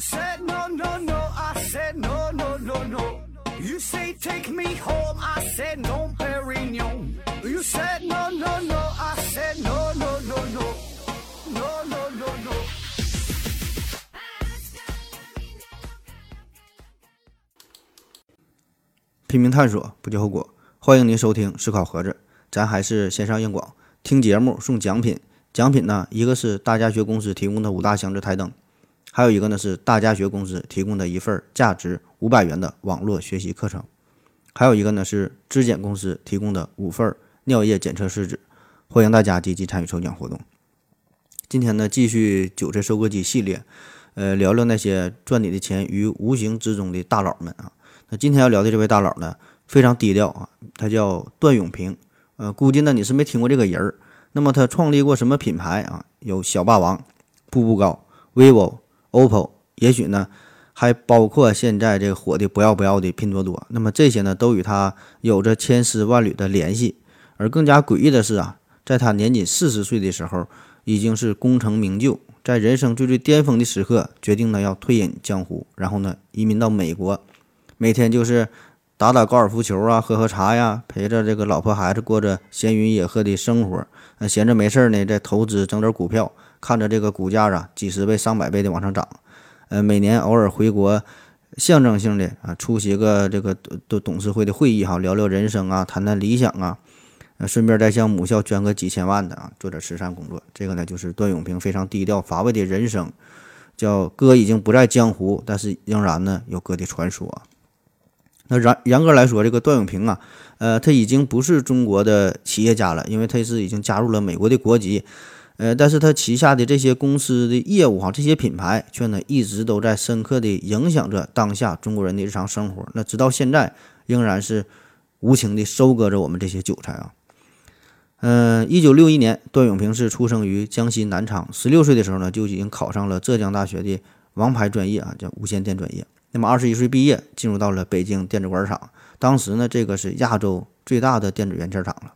said no no no, I said no no no no. You say take me home, I said no, Perignon. You said no no no, I said no no no no no no no no. 拼命探索，不计后果。欢迎您收听思考盒子，咱还是线上硬广，听节目送奖品。奖品呢，一个是大家学公司提供的5大箱子台灯，还有一个呢是大家学公司提供的一份价值500元的网络学习课程，还有一个呢是质检公司提供的5份尿液检测试纸。欢迎大家积极参与抽奖活动。今天呢，继续韭菜收割机系列，聊聊那些赚你的钱于无形之中的大佬们啊。那今天要聊的这位大佬呢，非常低调啊，他叫段永平。估计呢你是没听过这个人儿。那么他创立过什么品牌啊？有小霸王、步步高、VIVO、OPPO， 也许呢还包括现在这个火的不要不要的拼多多。那么这些呢都与他有着千丝万缕的联系。而更加诡异的是啊，在他年仅40岁的时候，已经是功成名就，在人生最巅峰的时刻，决定呢要退隐江湖，然后呢移民到美国，每天就是打高尔夫球啊，喝喝茶呀，陪着这个老婆孩子过着闲云野鹤的生活。闲着没事呢，再投资整点股票，看着这个股价啊几十倍、上百倍的往上涨。每年偶尔回国，象征性的啊出席个这个董事会的会议哈，聊聊人生啊，谈谈理想啊，顺便再向母校捐个几千万的啊，做点慈善工作。这个呢，就是段永平非常低调乏味的人生，叫哥已经不在江湖，但是仍然呢有哥的传说啊。那严格来说，这个段永平啊，他已经不是中国的企业家了，因为他是已经加入了美国的国籍，但是他旗下的这些公司的业务哈，这些品牌却呢一直都在深刻的影响着当下中国人的日常生活。那直到现在，仍然是无情的收割着我们这些韭菜啊。1961年，段永平是出生于江西南昌，16岁的时候呢，就已经考上了浙江大学的王牌专业啊，叫无线电专业。那么21岁毕业，进入到了北京电子管厂，当时呢，这个是亚洲最大的电子元件厂了。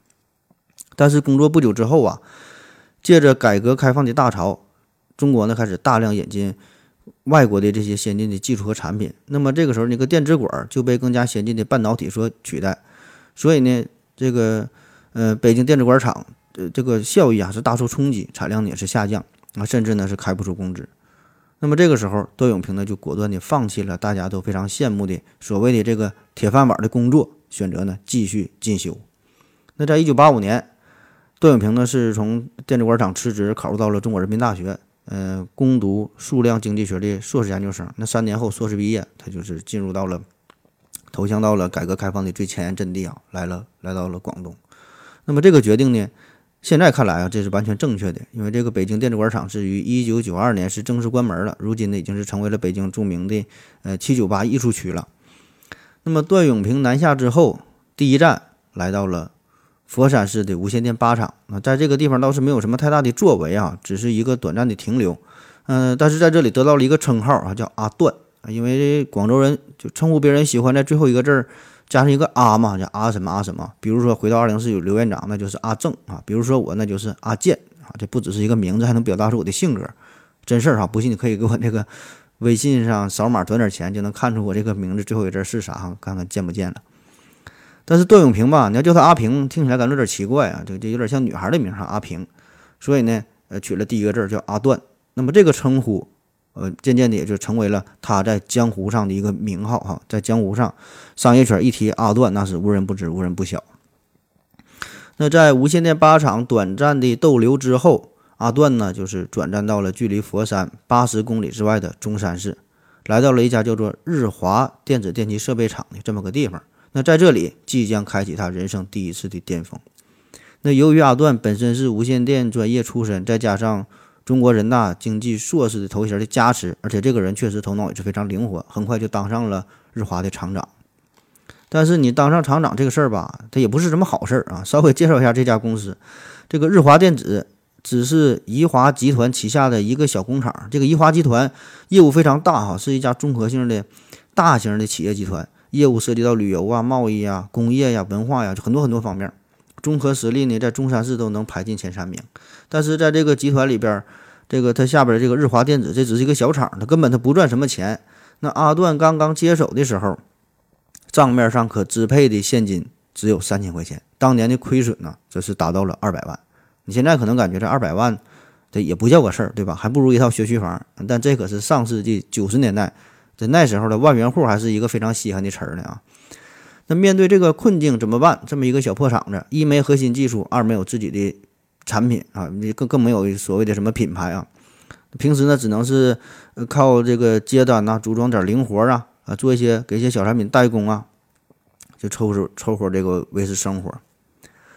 但是工作不久之后啊，借着改革开放的大潮，中国呢开始大量引进外国的这些先进的技术和产品。那么这个时候，那个电子管就被更加先进的半导体所取代。所以呢，这个北京电子管厂这个效益啊是大受冲击，产量也是下降啊，甚至呢是开不出工资。那么这个时候，段永平呢就果断地放弃了大家都非常羡慕的所谓的这个铁饭碗的工作，选择呢继续进修。那在1985年，段永平呢是从电子管厂辞职，考入到了中国人民大学，攻读数量经济学的硕士研究生。那3年后硕士毕业，他就是投向到了改革开放的最前沿阵地啊，来到了广东。那么这个决定呢，现在看来啊，这是完全正确的，因为这个北京电子管厂是于1992年是正式关门了，如今呢已经是成为了北京著名的798艺术区了。那么段永平南下之后，第一站来到了佛山市的无线电8厂。那在这个地方倒是没有什么太大的作为啊，只是一个短暂的停留。但是在这里得到了一个称号啊，叫阿段，因为广州人就称呼别人喜欢在最后一个字儿加上一个啊嘛，叫啊什么啊什么。比如说回到204刘院长，那就是阿正啊；比如说我，那就是阿健啊。这不只是一个名字，还能表达出我的性格，真事儿哈。不信你可以给我这个微信上扫码转点钱，就能看出我这个名字最后一阵是啥，看看见不见了。但是段永平吧，你要叫他阿平，听起来感觉有点奇怪啊，这有点像女孩的名哈，阿平。所以呢，取了第一个字叫阿段。那么这个称呼，渐渐的也就成为了他在江湖上的一个名号哈，在江湖上商业圈一提阿段，那是无人不知无人不晓。那在无线电8厂短暂的逗留之后，阿段呢就是转战到了距离佛山80公里之外的中山市，来到了一家叫做日华电子电器设备厂的这么个地方。那在这里即将开启他人生第一次的巅峰。那由于阿段本身是无线电专业出身，再加上中国人大经济硕士的头衔的加持，而且这个人确实头脑也是非常灵活，很快就当上了日华的厂长。但是你当上厂长这个事儿吧，它也不是什么好事儿啊。稍微介绍一下这家公司，这个日华电子只是宜华集团旗下的一个小工厂。这个宜华集团业务非常大哈，是一家综合性的大型的企业集团，业务涉及到旅游啊、贸易啊、工业呀、文化呀，很多方面。综合实力呢，在中山市都能排进前3名，但是在这个集团里边，这个它下边这个日华电子，这只是一个小厂，它根本它不赚什么钱。那阿段刚刚接手的时候，账面上可支配的现金只有3000块钱，当年的亏损呢，这是达到了200万。你现在可能感觉这200万这也不叫个事儿，对吧？还不如一套学区房。但这可是上世纪90年代，在那时候的万元户还是一个非常稀罕的词儿呢啊。那面对这个困境怎么办？这么一个小破厂子，一没核心技术，二没有自己的产品啊，更没有所谓的什么品牌啊。平时呢，只能是靠这个接单呐，组装点零活啊，做一些给一些小产品代工啊，就凑合这个维持生活。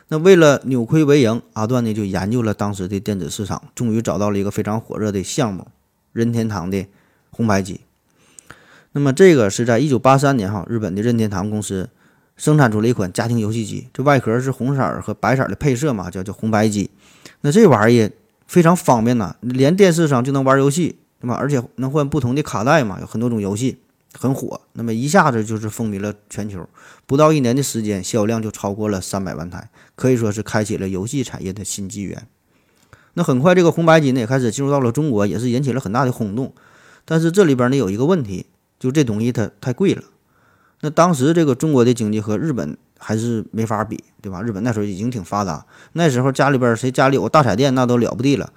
那为了扭亏为盈，阿段呢就研究了当时的电子市场，终于找到了一个非常火热的项目——任天堂的红白机。那么这个是在1983年哈，日本的任天堂公司生产出了一款家庭游戏机，这外壳是红色和白色的配色嘛，叫红白机。那这玩意非常方便呐，连电视上就能玩游戏，对吧？而且能换不同的卡带嘛，有很多种游戏，很火。那么一下子就是风靡了全球，不到1年的时间，销量就超过了300万台，可以说是开启了游戏产业的新纪元。那很快这个红白机呢也开始进入到了中国，也是引起了很大的轰动。但是这里边呢有一个问题，就这东西它太贵了。那当时这个中国的经济和日本还是没法比，对吧？日本那时候已经挺发达，那时候家里边谁家里有大彩电那都了不地了。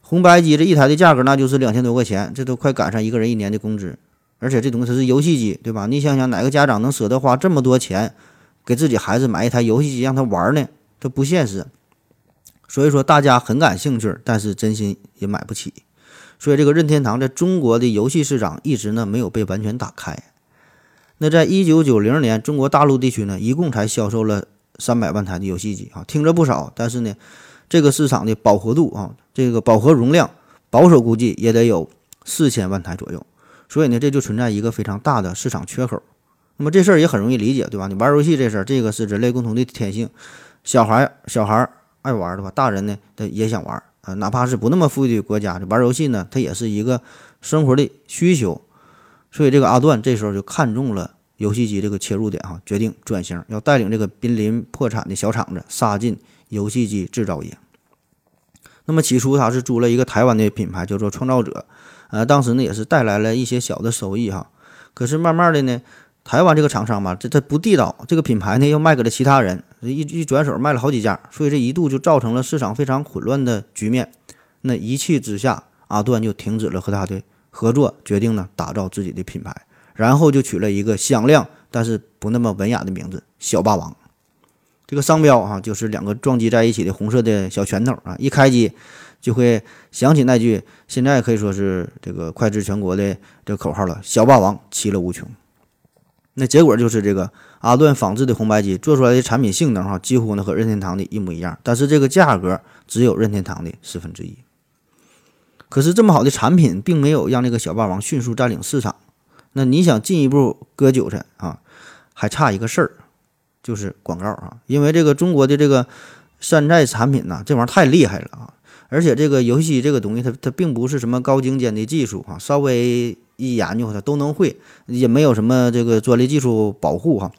红白机这一台的价格那就是2000多块钱，这都快赶上一个人1年的工资。而且这东西它是游戏机，对吧？你想想哪个家长能舍得花这么多钱给自己孩子买一台游戏机让他玩呢？这不现实。所以说大家很感兴趣，但是真心也买不起。所以这个任天堂在中国的游戏市场一直呢没有被完全打开。那在1990年，中国大陆地区呢，一共才销售了300万台的游戏机啊，听着不少，但是呢，这个市场的饱和度啊，这个饱和容量，保守估计也得有4000万台左右。所以呢，这就存在一个非常大的市场缺口。那么这事儿也很容易理解，对吧？你玩游戏这事儿，这个是人类共同的天性，小孩爱玩的话，大人呢也想玩啊，哪怕是不那么富裕的国家，玩游戏呢，它也是一个生活的需求。所以这个阿段这时候就看中了游戏机这个切入点啊，决定转型，要带领这个濒临破产的小厂子杀进游戏机制造业。那么起初他是租了一个台湾的品牌叫做创造者，当时呢也是带来了一些小的收益哈。可是慢慢的呢，台湾这个厂商吧，这不地道，这个品牌呢要卖给了其他人，一转手卖了好几家，所以这一度就造成了市场非常混乱的局面。那一气之下，阿段就停止了和他的合作，决定呢打造自己的品牌，然后就取了一个响亮但是不那么文雅的名字，小霸王。这个商标啊，就是两个撞击在一起的红色的小拳头啊，一开机就会想起那句现在可以说是这个脍炙全国的这个口号了，小霸王其乐无穷。那结果就是这个阿段仿制的红白机做出来的产品性能啊，几乎呢和任天堂的一模一样，但是这个价格只有任天堂的1/10。可是这么好的产品并没有让这个小霸王迅速占领市场，那你想进一步割韭菜啊，还差一个事儿，就是广告啊。因为这个中国的这个山寨产品呢，这玩意儿太厉害了啊，而且这个游戏这个东西它并不是什么高精尖的技术啊，稍微一研究它都能会，也没有什么这个专利技术保护啊。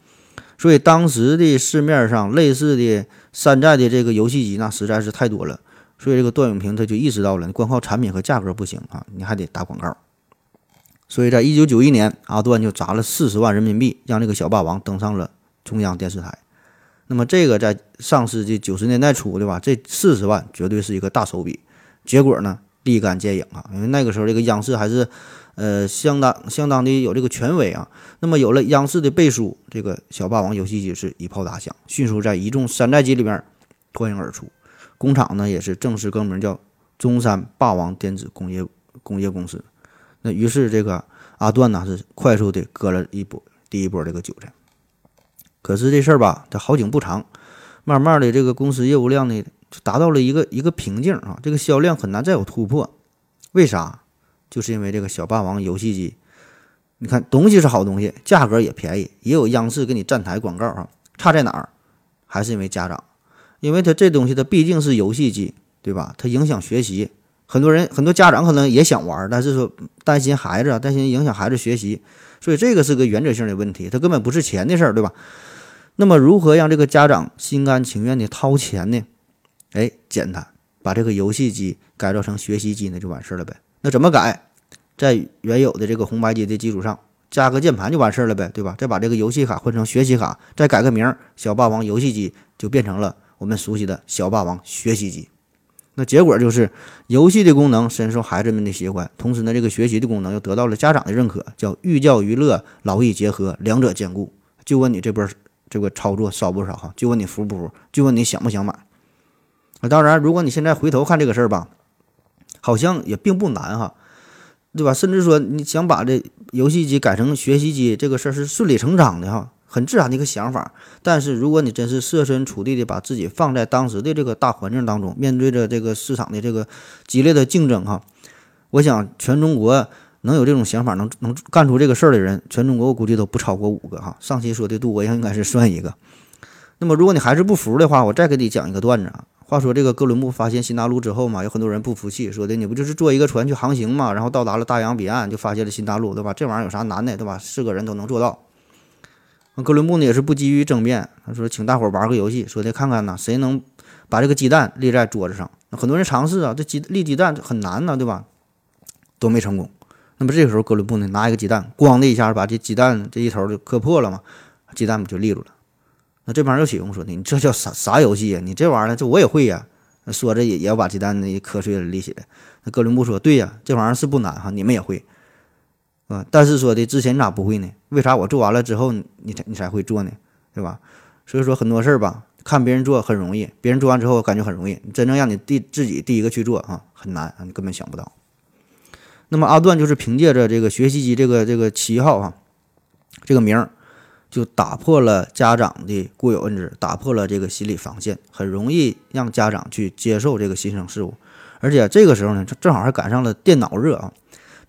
所以当时的市面上类似的山寨的这个游戏机那实在是太多了。所以这个段永平他就意识到了，你光靠产品和价格不行啊，你还得打广告。所以在1991年，阿段就砸了40万人民币，让这个小霸王登上了中央电视台。那么这个在上世纪90年代初，对吧？这40万绝对是一个大手笔。结果呢，立竿见影啊，因为那个时候这个央视还是相当的有这个权威啊。那么有了央视的背书，这个小霸王游戏机是一炮打响，迅速在一众山寨机里面脱颖而出。工厂呢也是正式更名叫中山霸王电子工业公司。那于是这个阿段呢是快速的割了第一波这个韭菜。可是这事儿吧，它好景不长，慢慢的这个公司业务量呢就达到了一个瓶颈啊，这个销量很难再有突破。为啥？就是因为这个小霸王游戏机，你看东西是好东西，价格也便宜，也有央视给你站台广告啊，差在哪儿？还是因为家长。因为它这东西它毕竟是游戏机，对吧？它影响学习，很多家长可能也想玩，但是说担心孩子，担心影响孩子学习，所以这个是个原则性的问题，它根本不是钱的事儿，对吧？那么如何让这个家长心甘情愿的掏钱呢？哎，简单，把这个游戏机改造成学习机呢就完事了呗。那怎么改？在原有的这个红白机的基础上加个键盘就完事了呗，对吧？再把这个游戏卡换成学习卡，再改个名，小霸王游戏机就变成了我们熟悉的小霸王学习机。那结果就是游戏的功能深受孩子们的喜欢，同时呢这个学习的功能又得到了家长的认可，叫寓教于乐，劳逸结合，两者兼顾。就问你这波这个操作少不少哈？就问你服不服？就问你想不想买？当然如果你现在回头看这个事儿吧，好像也并不难哈，对吧？甚至说你想把这游戏机改成学习机这个事儿是顺理成章的哈，很自然的一个想法。但是如果你真是设身处地的把自己放在当时的这个大环境当中，面对着这个市场的这个激烈的竞争哈，我想全中国能有这种想法能干出这个事儿的人，全中国我估计都不超过5个哈。上期说的度我应该是算一个。那么如果你还是不服的话，我再给你讲一个段子啊。话说这个哥伦布发现新大陆之后嘛，有很多人不服气，说的你不就是坐一个船去航行嘛，然后到达了大洋彼岸就发现了新大陆，对吧？这玩意儿有啥难的，对吧？4个人都能做到。哥伦布呢也是不急于争辩，他说请大伙玩个游戏，说的看看呢谁能把这个鸡蛋立在桌子上。很多人尝试啊，这立鸡蛋很难呢，对吧？都没成功。那么这个时候哥伦布呢拿一个鸡蛋，咣的一下把这鸡蛋这一头就磕破了嘛，鸡蛋不就立住了。那这帮人又起哄说：“你这叫啥游戏呀？你这玩意儿，这我也会呀！”说着也要把鸡蛋那磕碎了立起来。那哥伦布说：“对呀，这玩意儿是不难哈，你们也会啊。但是说的之前你咋不会呢？为啥我做完了之后你才会做呢？对吧？所以说很多事儿吧，看别人做很容易，别人做完之后感觉很容易，你真正让你自己第一个去做啊，很难啊，你根本想不到。那么阿段就是凭借着这个学习机这个旗号啊，这个名儿。”就打破了家长的固有认知，打破了这个心理防线，很容易让家长去接受这个新生事物。而且这个时候呢，正好还赶上了电脑热啊，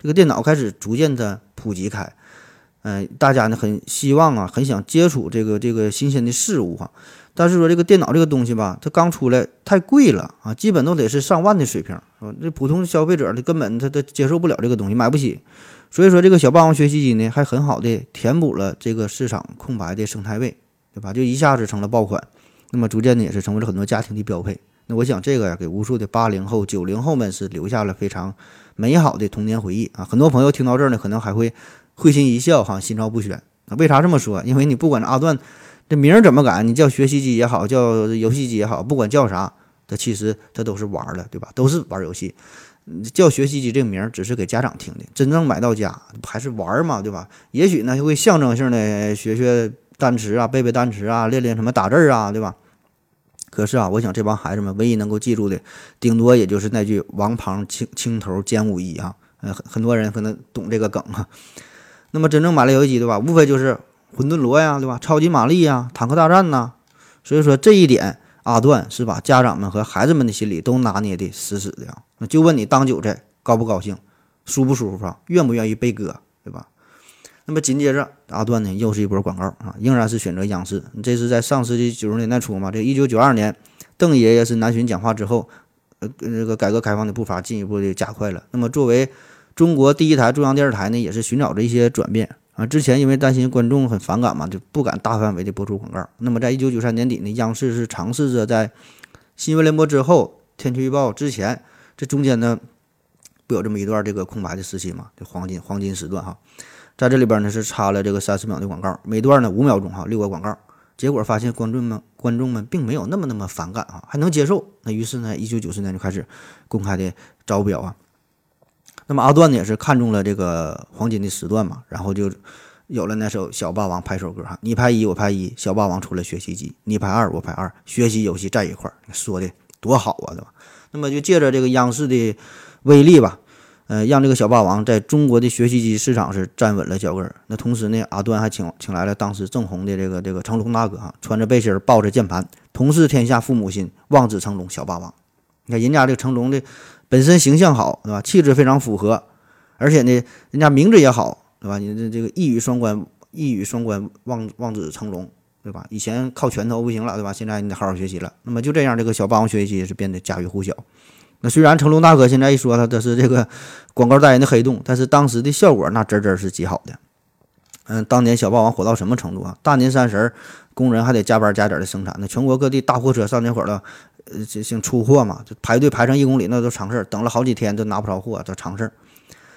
这个电脑开始逐渐的普及开，大家呢很希望啊，很想接触这个新鲜的事物哈。但是说这个电脑这个东西吧，它刚出来太贵了啊，基本都得是上万的水平啊，这普通消费者根本他接受不了这个东西，买不起。所以说这个小霸王学习机呢还很好的填补了这个市场空白的生态位，对吧？就一下子成了爆款，那么逐渐的也是成为了很多家庭的标配。那我想这个呀，给无数的80后90后们是留下了非常美好的童年回忆啊。很多朋友听到这儿呢可能还会会心一笑哈，心照不宣啊。为啥这么说？因为你不管阿段这名儿怎么改，你叫学习机也好，叫游戏机也好，不管叫啥，它其实它都是玩的，对吧？都是玩游戏。叫学习机这个名儿只是给家长听的，真正买到家还是玩嘛，对吧？也许呢会象征性的学单词啊，背背单词啊，练练什么打字啊，对吧？可是啊，我想这帮孩子们唯一能够记住的，顶多也就是那句“王旁青头兼武艺”啊。很多人可能懂这个梗啊。那么真正买了游戏机，对吧？无非就是混沌罗呀，对吧？超级玛丽呀，坦克大战呐。所以说这一点。阿段是把家长们和孩子们的心理都拿捏的死死的啊！那就问你当韭菜高不高兴，舒不舒服啊，愿不愿意被割，对吧？那么紧接着阿段呢又是一波广告啊，仍然是选择央视。这是在上世纪90年代初嘛，这1992年邓爷爷是南巡讲话之后，这个改革开放的步伐进一步的加快了。那么作为中国第一台中央电视台呢，也是寻找着一些转变。啊，之前因为担心观众很反感嘛，就不敢大范围的播出广告。那么在1993年底呢，央视是尝试着在新闻联播之后、天气预报之前，这中间呢不有这么一段这个空白的时期嘛，这黄金时段哈，在这里边呢是插了这个30秒的广告，每段呢5秒钟哈，6个广告。结果发现观众们并没有那么反感啊，还能接受。那于是呢，1994年就开始公开的招标啊。那么阿段呢也是看中了这个黄金的时段嘛，然后就有了那首小霸王拍首歌哈，你拍1我拍1，小霸王出了学习机，你拍2我拍2，学习游戏在一块儿，说的多好啊，对吧？那么就借着这个央视的威力吧，让这个小霸王在中国的学习机市场是站稳了脚跟儿。那同时呢，阿段还请来了当时正红的这个成龙大哥哈，穿着背心抱着键盘，同是天下父母心，望子成龙小霸王。你看人家这个成龙的。本身形象好，对吧？气质非常符合，而且呢，人家名字也好，对吧？你这个一语双关，望子成龙，对吧？以前靠拳头不行了，对吧？现在你得好好学习了。那么就这样，这个小霸王学习机也是变得家喻户晓。那虽然成龙大哥现在一说他这是这个广告代言的黑洞，但是当时的效果那真是极好的。当年小霸王火到什么程度啊？大年三十工人还得加班加点的生产，那全国各地大货车上那会儿了，想出货嘛，就排队排上1公里那都常事儿，等了好几天都拿不着货，这常事儿。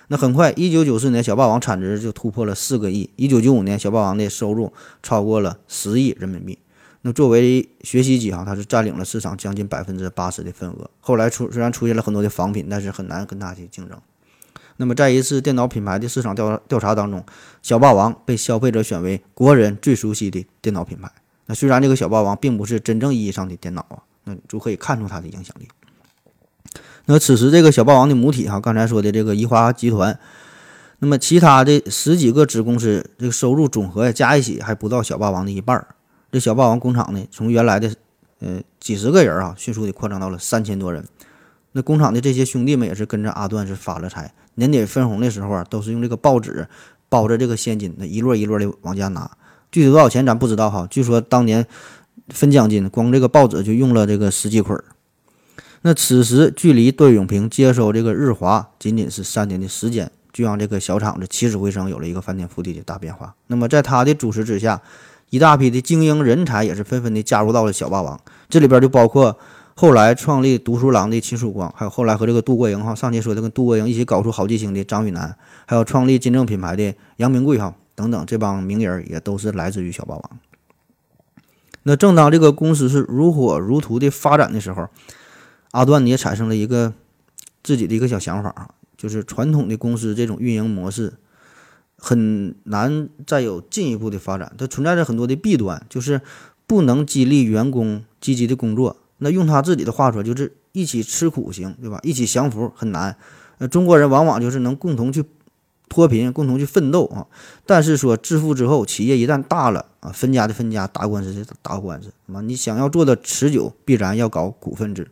那很快，1994年小霸王产值就突破了4个亿，1995年小霸王的收入超过了10亿人民币。那作为学习机啊，它是占领了市场将近80%的份额。后来虽然出现了很多的仿品，但是很难跟它去竞争。那么在一次电脑品牌的市场调查当中，小霸王被消费者选为国人最熟悉的电脑品牌。那虽然这个小霸王并不是真正意义上的电脑啊，那就可以看出它的影响力。那此时这个小霸王的母体啊，刚才说的这个宜华集团，那么其他的10几个子公司这个收入总和加一起还不到小霸王的一半。这小霸王工厂呢，从原来的几十个人啊，迅速的扩张到了3000多人。那工厂的这些兄弟们也是跟着阿段是发了财，年底分红的时候啊，都是用这个报纸包着这个现金，那一摞一摞的往家拿。具体多少钱咱不知道哈，据说当年分奖金，光这个报纸就用了这个10几捆。那此时距离段永平接收这个日华仅仅是3年的时间，就让这个小厂子起死回生，有了一个翻天覆地的大变化。那么在他的主持之下，一大批的精英人才也是纷纷的加入到了小霸王，这里边就包括后来创立读书郎的秦曙光，还有后来和这个杜国营哈，上期说的跟杜国营一起搞出好记性的张雨南，还有创立金正品牌的杨明贵哈等等，这帮名人也都是来自于小霸王。那正当这个公司是如火如荼的发展的时候，阿段也产生了一个自己的一个小想法，就是传统的公司这种运营模式很难再有进一步的发展，它存在着很多的弊端，就是不能激励员工积极的工作。那用他自己的话说，就是一起吃苦行，对吧？一起享福很难。中国人往往就是能共同去脱贫，共同去奋斗啊。但是说致富之后，企业一旦大了啊，分家的分家，打官司的打官司，那么你想要做的持久，必然要搞股份制。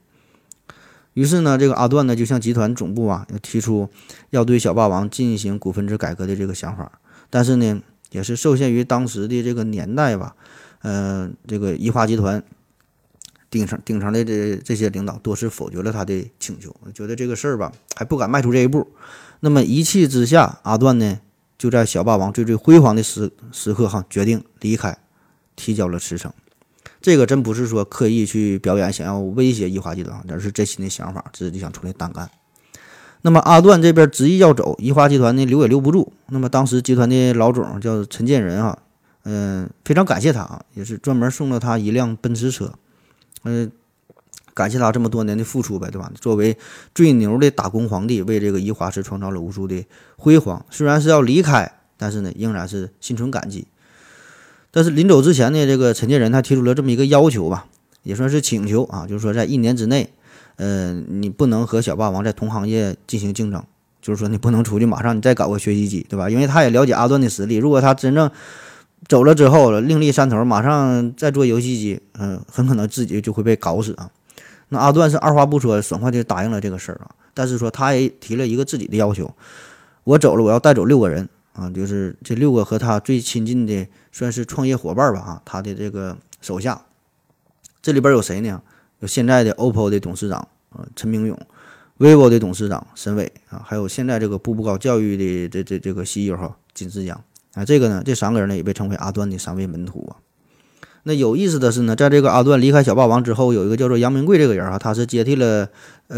于是呢，这个阿段呢就向集团总部啊提出要对小霸王进行股份制改革的这个想法，但是呢，也是受限于当时的这个年代吧，这个宜华集团顶层的这些领导多次否决了他的请求，觉得这个事儿吧还不敢迈出这一步。那么一气之下，阿段呢就在小霸王最辉煌的时刻哈，决定离开，提交了辞呈。这个真不是说刻意去表演，想要威胁宜华集团，而是真心的想法，自己想出来单干。那么阿段这边执意要走，宜华集团呢留也留不住。那么当时集团的老总叫陈建仁啊，非常感谢他啊，也是专门送了他一辆奔驰车，感谢他这么多年的付出呗，对吧？作为最牛的打工皇帝，为这个宜华是创造了无数的辉煌。虽然是要离开，但是呢，仍然是心存感激。但是临走之前呢，这个陈建仁他提出了这么一个要求吧，也算是请求啊，就是说在1年之内，你不能和小霸王在同行业进行竞争，就是说你不能出去马上你再搞个学习机，对吧？因为他也了解阿段的实力，如果他真正走了之后另立山头，马上再做游戏机，很可能自己就会被搞死啊。那阿段是二话不说，爽快就答应了这个事儿啊。但是说他也提了一个自己的要求，我走了，我要带走6个人。啊，就是这6个和他最亲近的算是创业伙伴吧，啊，他的这个手下，这里边有谁呢？有现在的 OPPO 的董事长陈明勇， VIVO 的董事长沈伟啊，还有现在这个步步高教育的这个 CEO 哈金志扬啊，这个呢，这3个人呢也被称为阿段的3位门徒啊。那有意思的是呢，在这个阿段离开小霸王之后，有一个叫做杨明贵这个人啊，他是接替了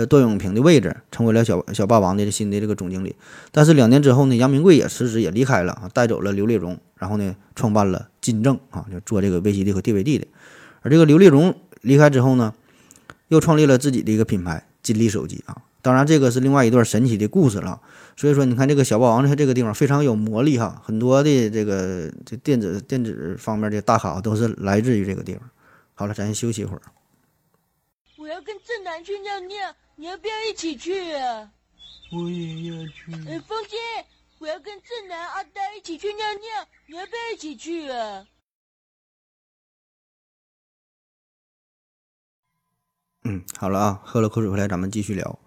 段永平的位置，成为了小霸王的新的这个总经理。但是2年之后呢，杨明贵也辞职也离开了啊，带走了刘立荣，然后呢创办了金正啊，就做这个 VCD 和 DVD 的。而这个刘立荣离开之后呢，又创立了自己的一个品牌金立手机啊。当然这个是另外一段神奇的故事了。所以说你看这个小霸王在这个地方非常有魔力哈，很多的这电子方面的大咖都是来自于这个地方。好了，咱先休息一会儿。我要跟正南去尿尿，你要不要一起去啊？我也要去。风心，我要跟正南、阿呆一起去尿尿，你要不要一起去啊？好了啊，喝了口水回来，咱们继续聊。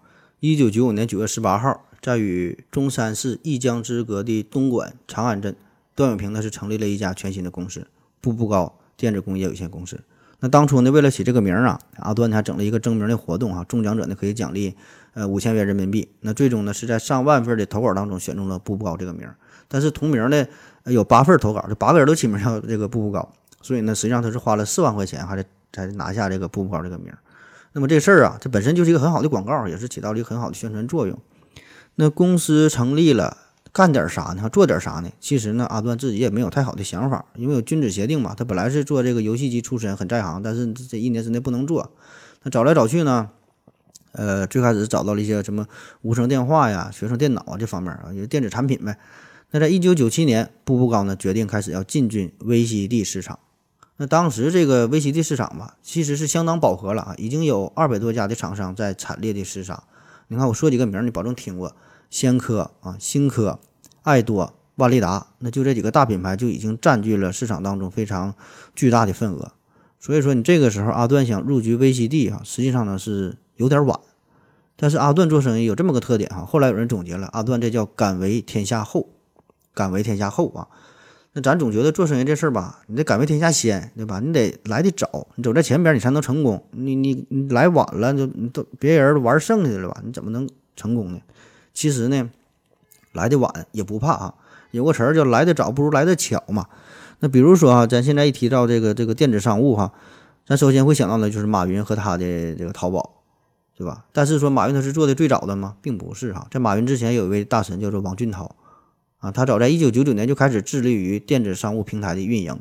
1995年9月18号，在与中山市1江之隔的东莞长安镇，段永平呢是成立了一家全新的公司——步步高电子工业有限公司。那当初呢，为了起这个名啊，阿端还整了一个征名的活动啊，中奖者呢可以奖励5000元人民币。那最终呢是在上万份的投稿当中选中了步步高这个名，但是同名呢有8份投稿，这8个人都起名叫这个步步高，所以呢实际上他是花了4万块钱才拿下这个步步高这个名。那么这事儿啊，这本身就是一个很好的广告，也是起到了一个很好的宣传作用。那公司成立了，干点啥呢？做点啥呢？其实呢，阿段自己也没有太好的想法，因为有君子协定嘛，他本来是做这个游戏机出身，很在行，但是这1年之内不能做。那找来找去呢，最开始找到了一些什么无声电话呀、学生电脑啊这方面啊，也是电子产品呗。那在1997年，步步高呢决定开始要进军 VCD 市场。那当时这个 VCD 市场吧，其实是相当饱和了啊，已经有200多家的厂商在惨烈的市场。你看我说几个名，你保证听过。仙科啊、新科、爱多、万利达，那就这几个大品牌就已经占据了市场当中非常巨大的份额。所以说你这个时候阿段想入局 VCD 啊，实际上呢是有点晚。但是阿段做生意有这么个特点啊，后来有人总结了，阿段这叫敢为天下后，敢为天下后啊。那咱总觉得做生意这事儿吧，你得敢为天下先，对吧？你得来得早，你走在前边你才能成功。你来晚了，就你都别人玩剩下的了吧，你怎么能成功呢？其实呢，来得晚也不怕啊，有个词儿叫来得早不如来得巧嘛。那比如说啊，咱现在一提到这个电子商务哈，咱首先会想到的就是马云和他的这个淘宝，对吧？但是说马云他是做的最早的吗？并不是哈，在马云之前有一位大神叫做王俊涛啊，他早在1999年就开始致力于电子商务平台的运营。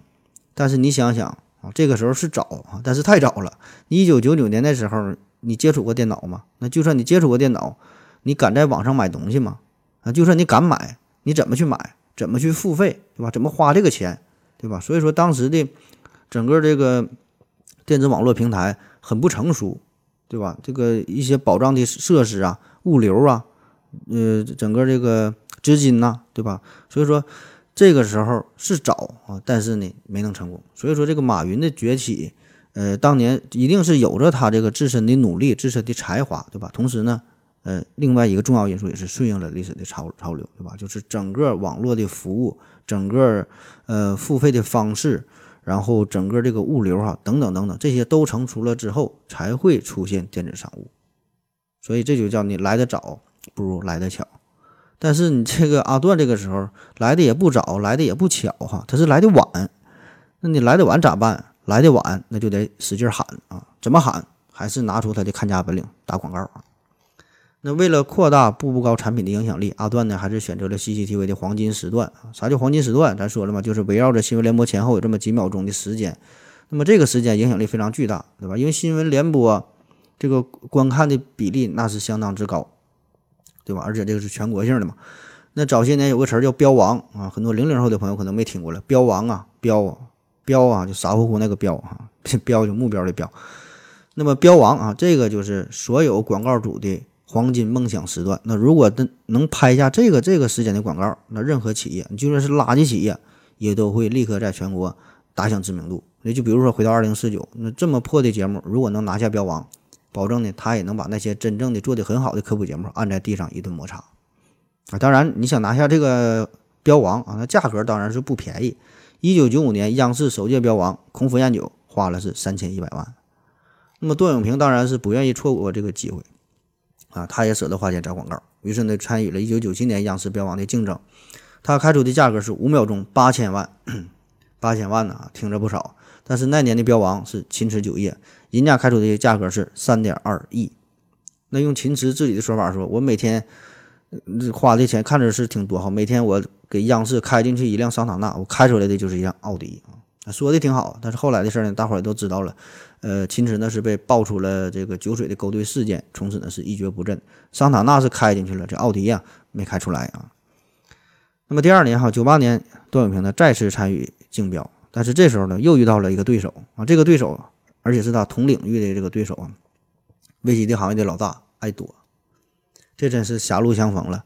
但是你想想啊，这个时候是早啊，但是太早了。你1999年那时候你接触过电脑吗？那就算你接触过电脑，你敢在网上买东西吗？啊，就算你敢买，你怎么去买？怎么去付费？对吧？怎么花这个钱？对吧？所以说当时的整个这个电子网络平台很不成熟，对吧？这个一些保障的设施啊、物流啊，整个这个资金呐，对吧？所以说这个时候是早啊，但是呢没能成功。所以说这个马云的崛起，当年一定是有着他这个自身的努力、自身的才华，对吧？同时呢。另外一个重要因素也是顺应了历史的潮流，对吧？就是整个网络的服务，整个付费的方式，然后整个这个物流啊，等等等等，这些都成熟了之后，才会出现电子商务。所以这就叫你来得早不如来得巧。但是你这个阿段这个时候来的也不早，来的也不巧哈，他是来的晚。那你来的晚咋办？来的晚那就得使劲喊啊！怎么喊？还是拿出他的看家本领，打广告啊！那为了扩大步步高产品的影响力，阿段呢还是选择了 CCTV 的黄金时段。啥叫黄金时段？咱说了嘛，就是围绕着新闻联播前后有这么几秒钟的时间。那么这个时间影响力非常巨大，对吧？因为新闻联播这个观看的比例那是相当之高，对吧？而且这个是全国性的嘛。那早些年有个词叫标王啊，很多00后的朋友可能没听过了。标王啊，标啊，就傻乎乎那个标啊，标就目标的标。那么标王啊，这个就是所有广告主的黄金梦想时段。那如果能拍下这个时间的广告，那任何企业，你就算是垃圾企业，也都会立刻在全国打响知名度。那就比如说回到2049，那这么破的节目，如果能拿下标王，保证呢，他也能把那些真正的做得很好的科普节目按在地上一顿摩擦啊。当然，你想拿下这个标王啊，那价格当然是不便宜。1995年央视首届标王孔府宴酒花了是3100万。那么段永平当然是不愿意错过这个机会。啊，他也舍得花钱找广告，于是呢参与了1997年央视标王的竞争。他开出的价格是5秒钟8000万，8000万呢、啊，听着不少。但是那年的标王是秦池酒业，人家开出的价格是3.2亿。那用秦池自己的说法说，我每天花的钱看着是挺多哈，每天我给央视开进去一辆桑塔纳，我开出来的就是一辆奥迪啊。说的挺好，但是后来的事呢，大伙儿都知道了。秦池呢是被爆出了这个酒水的勾兑事件，从此呢是一蹶不振。桑塔纳是开进去了，这奥迪啊没开出来啊。那么第二年哈，98年段永平呢再次参与竞标，但是这时候呢又遇到了一个对手啊，这个对手而且是他同领域的这个对手啊，VCD行业的老大爱多，这真是狭路相逢了。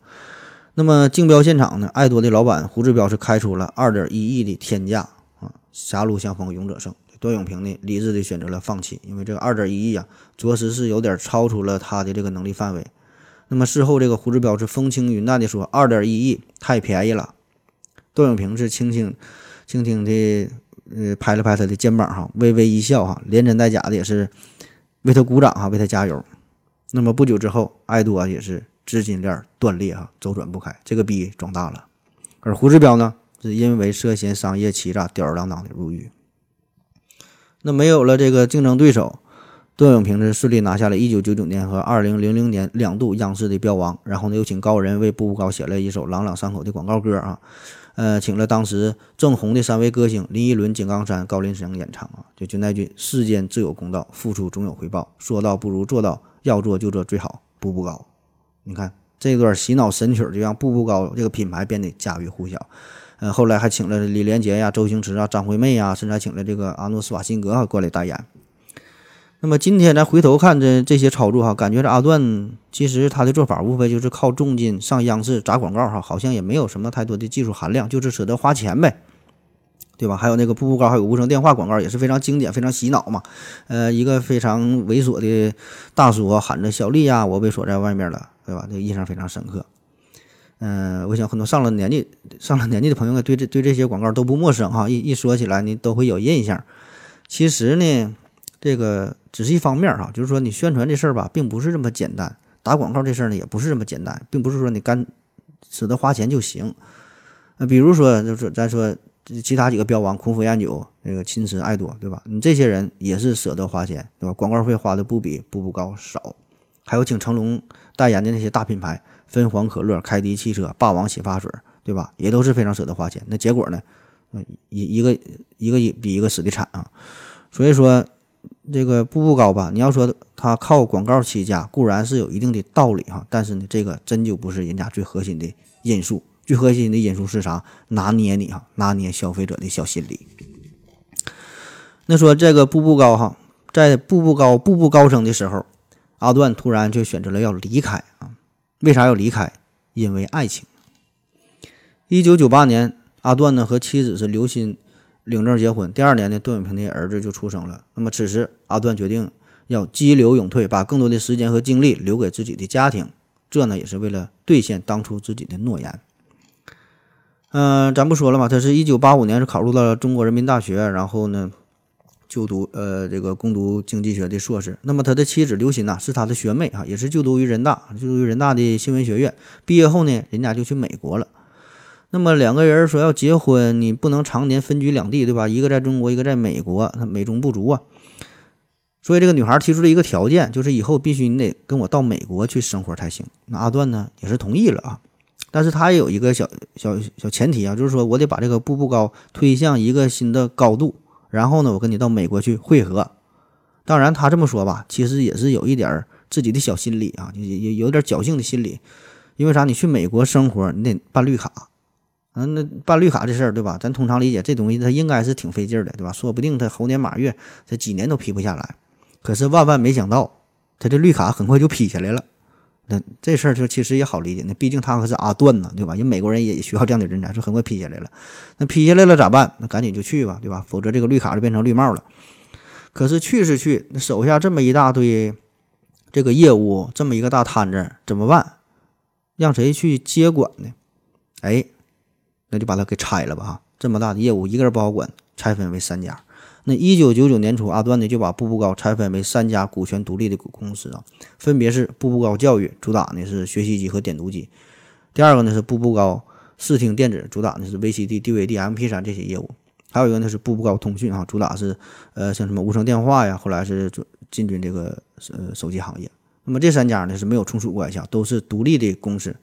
那么竞标现场呢，爱多的老板胡志标是开出了2.1亿的天价。狭路相逢勇者胜，段永平呢理智的选择了放弃，因为这个2.1亿啊，着实是有点超出了他的这个能力范围。那么事后这个胡志标是风轻云淡的说，2.1亿太便宜了。段永平是轻轻的拍了拍他的肩膀哈，微微一笑哈，连真带假的也是为他鼓掌哈，为他加油。那么不久之后，爱多也是资金链断裂哈，周转不开，这个逼壮大了。而胡志彪呢，是因为涉嫌商业欺诈，吊儿郎当的入狱。那没有了这个竞争对手，段永平是顺利拿下了1999年和2000年两度央视的标王。然后呢，又请高人为步步高写了一首朗朗上口的广告歌啊，请了当时正红的三位歌星林依轮、井冈山、高林翔演唱啊，就军那句“世间自有公道，付出总有回报，说到不如做到，要做就做最好，步步高”。你看这段洗脑神曲就让步步高这个品牌变得家喻户晓。后来还请了李连杰呀、周星驰啊、张惠妹呀，甚至还请了这个阿诺·斯瓦辛格啊过来代言。那么今天咱回头看这些操作哈，感觉这阿段其实他的做法无非就是靠重金上央视砸广告哈，好像也没有什么太多的技术含量，就是舍得花钱呗，对吧？还有那个步步高，还有无声电话广告也是非常经典、非常洗脑嘛。一个非常猥琐的大叔啊，喊着“小丽呀，我被锁在外面了”，对吧？这印象非常深刻。我想很多上了年纪的朋友对这些广告都不陌生哈，一说起来你都会有印象。其实呢，这个只是一方面哈，就是说你宣传这事儿吧，并不是这么简单；打广告这事儿呢，也不是这么简单，并不是说你干舍得花钱就行。比如说就是咱说其他几个标王，孔府、烟酒、那个亲慈、爱多，对吧？你这些人也是舍得花钱，对吧？广告费花的不比步步高少，还有请成龙代言的那些大品牌。芬黄可乐、开迪汽车、霸王洗发水，对吧？也都是非常舍得花钱。那结果呢？一个比一个死的惨啊！所以说，这个步步高吧，你要说他靠广告起家，固然是有一定的道理哈，但是呢，这个真就不是人家最核心的因素。最核心的因素是啥？拿捏你哈，拿捏消费者的小心理。那说这个步步高哈，在步步高升的时候，阿段突然就选择了要离开啊。为啥要离开？因为爱情。1998年，阿段呢和妻子是刘鑫领证结婚。第二年呢，段永平的儿子就出生了。那么此时，阿段决定要激流勇退，把更多的时间和精力留给自己的家庭。这呢，也是为了兑现当初自己的诺言。咱不说了嘛，他是1985年是考入到了中国人民大学，然后呢，就读攻读经济学的硕士。那么他的妻子刘鑫呐，是他的学妹啊，也是就读于人大的新闻学院。毕业后呢，人家就去美国了。那么两个人说要结婚，你不能常年分居两地，对吧？一个在中国，一个在美国，他美中不足啊。所以这个女孩提出了一个条件，就是以后必须你得跟我到美国去生活才行。那阿段呢也是同意了啊，但是他也有一个小前提啊，就是说我得把这个步步高推向一个新的高度。然后呢，我跟你到美国去会合。当然，他这么说吧，其实也是有一点自己的小心理啊，也有点侥幸的心理。因为啥？你去美国生活，你得办绿卡啊。那办绿卡这事儿，对吧？咱通常理解这东西，它应该是挺费劲的，对吧？说不定他猴年马月，这几年都批不下来。可是万万没想到，他这绿卡很快就批下来了。那这事儿就其实也好理解，那毕竟他可是阿段呢，对吧？人美国人也需要这样的人才，说很快批下来了。那批下来了咋办？那赶紧就去吧，对吧？否则这个绿卡就变成绿帽了。可是去是去，那手下这么一大堆这个业务，这么一个大摊子，怎么办？让谁去接管呢？哎，那就把它给拆了吧哈！这么大的业务，一个人不好管，拆分为三家。那1999年初，阿段呢就把步步高拆分为三家股权独立的公司啊，分别是步步高教育，主打呢是学习机和点读机；第二个呢是步步高视听电子，主打呢是 VCD、DVD、MP3 这些业务；还有一个呢是步步高通讯啊，主打是像什么无声电话呀，后来是进军这个手机行业。那么这三家呢是没有从属关系啊，都是独立的公司。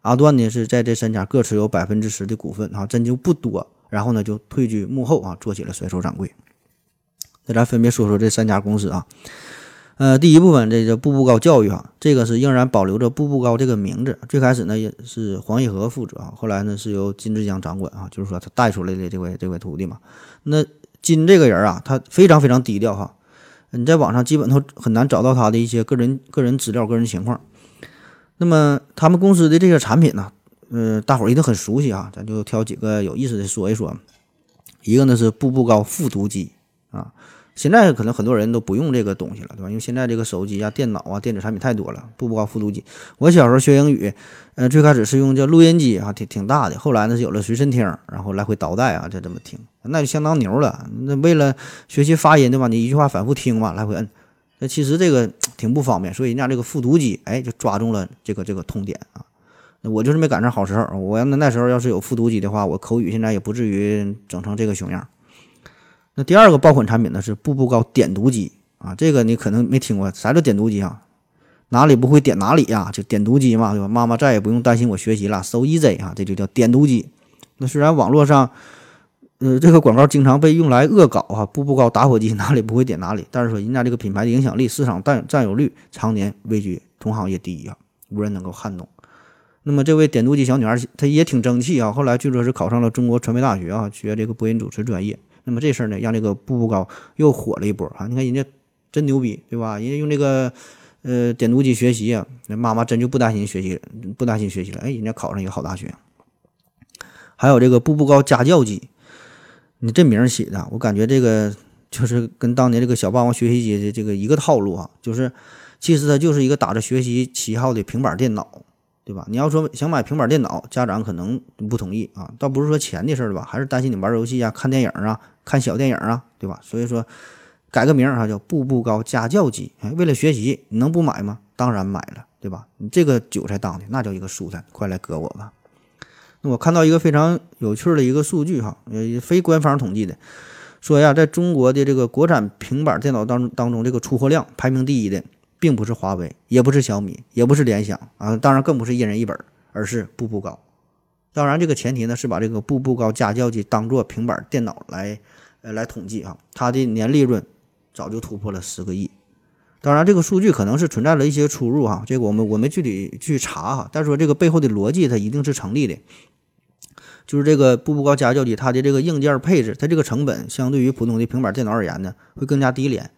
阿段呢是在这三家各持有10%的股份啊，真就不多。然后呢就退居幕后啊，做起了甩手掌柜。那咱分别说说这三家公司啊，第一部分这个步步高教育啊，这个是仍然保留着步步高这个名字。最开始呢也是黄义和负责啊，后来呢是由金志江掌管啊，就是说他带出来的这位徒弟嘛。那金这个人啊，他非常非常低调哈，你在网上基本都很难找到他的一些个人资料、个人情况。那么他们公司的这些产品呢，大伙儿一定很熟悉啊，咱就挑几个有意思的说一说。一个呢是步步高复读机啊，现在可能很多人都不用这个东西了，对吧？因为现在这个手机啊、电脑啊、电子产品太多了，步步高复读机。我小时候学英语，最开始是用叫录音机啊，挺大的。后来呢是有了随身听，然后来回倒带啊，这么听，那就相当牛了。那为了学习发音，对吧？你一句话反复听嘛，来回摁。那其实这个挺不方便，所以人家这个复读机，哎，就抓中了这个痛点啊。我就是没赶上好时候，我要那时候要是有复读机的话，我口语现在也不至于整成这个熊样。那第二个爆款产品呢是步步高点读机啊，这个你可能没听过，啥叫点读机啊？哪里不会点哪里啊，就点读机嘛，对吧？妈妈再也不用担心我学习了 ，so easy 啊，这就叫点读机。那虽然网络上，这个广告经常被用来恶搞啊，步步高打火机哪里不会点哪里，但是说人家这个品牌的影响力、市场占有率常年位居同行业第一啊，无人能够撼动。那么这位点读机小女孩她也挺争气啊，后来据说是考上了中国传媒大学啊，学这个播音主持专业。那么这事儿呢，让这个步步高又火了一波啊！你看人家真牛逼，对吧？人家用这个点读机学习啊，妈妈真就不担心学习了。哎，人家考上一个好大学。还有这个步步高家教机，你这名起的，我感觉这个就是跟当年这个小霸王学习机的这个一个套路啊，就是其实它就是一个打着学习旗号的平板电脑。对吧？你要说想买平板电脑，家长可能不同意啊，倒不是说钱的事儿吧，还是担心你玩游戏啊、看电影啊、看小电影啊，对吧？所以说改个名啊，叫步步高家教机。哎，为了学习，你能不买吗？当然买了，对吧？你这个韭菜当的那叫一个蔬菜，快来割我吧！那我看到一个非常有趣的一个数据哈，非官方统计的，说呀，在中国的这个国产平板电脑当中，这个出货量排名第一的。并不是华为，也不是小米，也不是联想啊，当然更不是一人一本，而是步步高。当然，这个前提呢是把这个步步高家教机当做平板电脑来统计啊，它的年利润早就突破了10个亿。当然，这个数据可能是存在了一些出入哈，这个我没具体去查哈，但是说这个背后的逻辑它一定是成立的。就是这个步步高家教机它的这个硬件配置，它这个成本相对于普通的平板电脑而言呢，会更加低廉。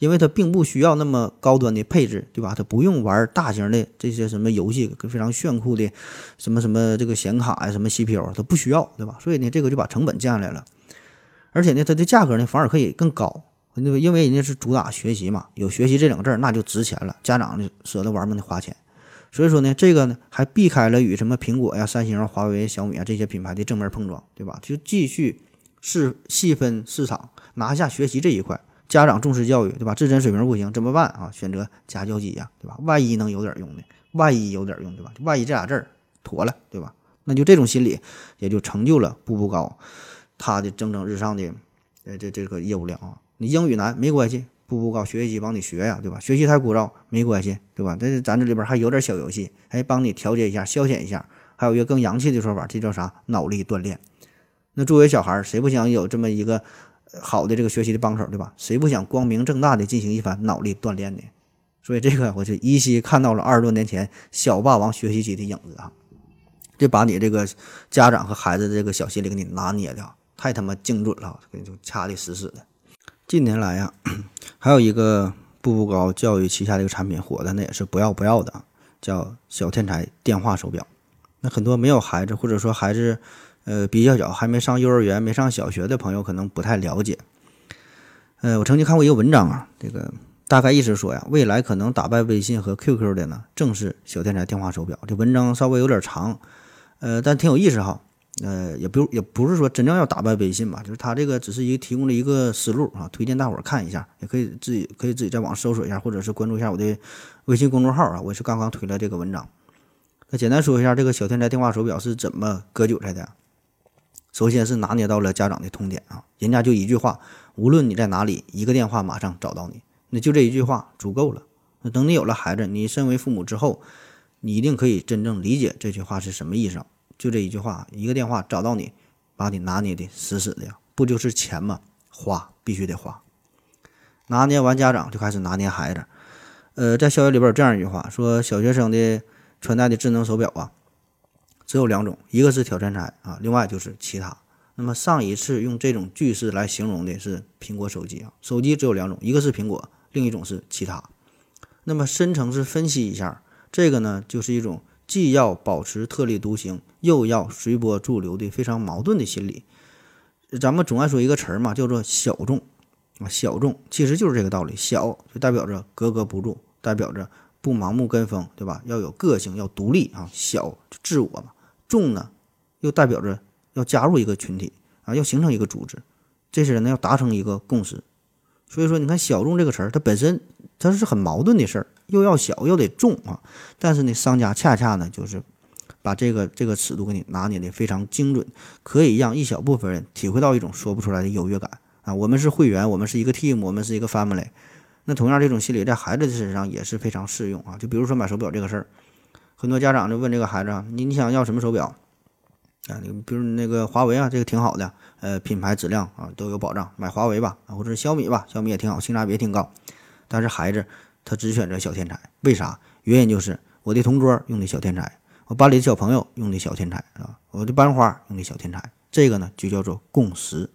因为它并不需要那么高端的配置，对吧？它不用玩大型的这些什么游戏，跟非常炫酷的什么这个显卡呀、什么 CPU， 它不需要，对吧？所以呢，这个就把成本降下来了。而且呢，它的价格呢反而可以更高，因为人家是主打学习嘛，有学习这两个字那就值钱了。家长呢舍得玩嘛，得花钱。所以说呢，这个呢还避开了与什么苹果呀、三星、华为、小米啊这些品牌的正面碰撞，对吧？就继续是细分市场，拿下学习这一块。家长重视教育，对吧？自身水平不行怎么办啊？选择家教机呀，对吧？万一有点用，对吧？万一这俩字儿妥了，对吧？那就这种心理也就成就了步步高它的蒸蒸日上的这个业务量啊。你英语难没关系，步步高学习机帮你学呀，对吧？学习太枯燥没关系，对吧？但是咱这里边还有点小游戏，还帮你调节一下、消遣一下。还有一个更洋气的说法，这叫啥？脑力锻炼。那作为小孩，谁不想有这么一个？好的这个学习的帮手，对吧？谁不想光明正大的进行一番脑力锻炼呢？所以这个我就依稀看到了20多年前小霸王学习机的影子啊，这把你这个家长和孩子的这个小心灵给你拿捏的太他妈精准了，给你就掐得死死的。近年来啊，还有一个步步高教育旗下的一个产品火的，那也是不要的，叫小天才电话手表。那很多没有孩子，或者说孩子比较小，还没上幼儿园、没上小学的朋友可能不太了解。我曾经看过一个文章啊，这个大概意思说呀，未来可能打败微信和 QQ 的呢，正是小天才电话手表。这文章稍微有点长，但挺有意思哈。也不是说真正要打败微信吧，就是它这个只是提供了一个思路啊，推荐大伙儿看一下，也可以自己在网上搜索一下，或者是关注一下我的微信公众号啊，我是刚刚推了这个文章。那简单说一下这个小天才电话手表是怎么割韭菜的啊。首先是拿捏到了家长的痛点啊，人家就一句话，无论你在哪里，一个电话马上找到你，那就这一句话足够了。那等你有了孩子，你身为父母之后，你一定可以真正理解这句话是什么意思。就这一句话，一个电话找到你，把你拿捏的死死的呀，不就是钱吗？花必须得花。拿捏完家长，就开始拿捏孩子。在校园里边有这样一句话，说小学生的穿戴的智能手表啊。只有2种，一个是挑战才啊，另外就是其他。那么上一次用这种句式来形容的是苹果手机啊，手机只有2种，一个是苹果，另一种是其他。那么深层次分析一下，这个呢就是一种既要保持特立独行，又要随波逐流的非常矛盾的心理。咱们总爱说一个词儿嘛，叫做小众。小众其实就是这个道理，小就代表着格格不入，代表着不盲目跟风，对吧？要有个性，要独立啊，小就自我嘛。众呢又代表着要加入一个群体啊，要形成一个组织，这些人呢要达成一个共识。所以说你看小众这个词儿，它本身它是很矛盾的事儿，又要小又得重啊，但是呢商家恰恰呢就是把这个尺度给你拿捏的非常精准，可以让一小部分人体会到一种说不出来的优越感啊！我们是会员，我们是一个 team， 我们是一个 family。 那同样这种心理在孩子的身上也是非常适用啊！就比如说买手表这个事儿，很多家长就问这个孩子啊，你想要什么手表啊？你比如那个华为啊，这个挺好的，品牌质量啊都有保障，买华为吧，或者是小米吧，小米也挺好，性价比也挺高。但是孩子他只选择小天才，为啥？原因就是我的同桌用的小天才，我班里的小朋友用的小天才啊，我的班花用的小天才，这个呢就叫做共识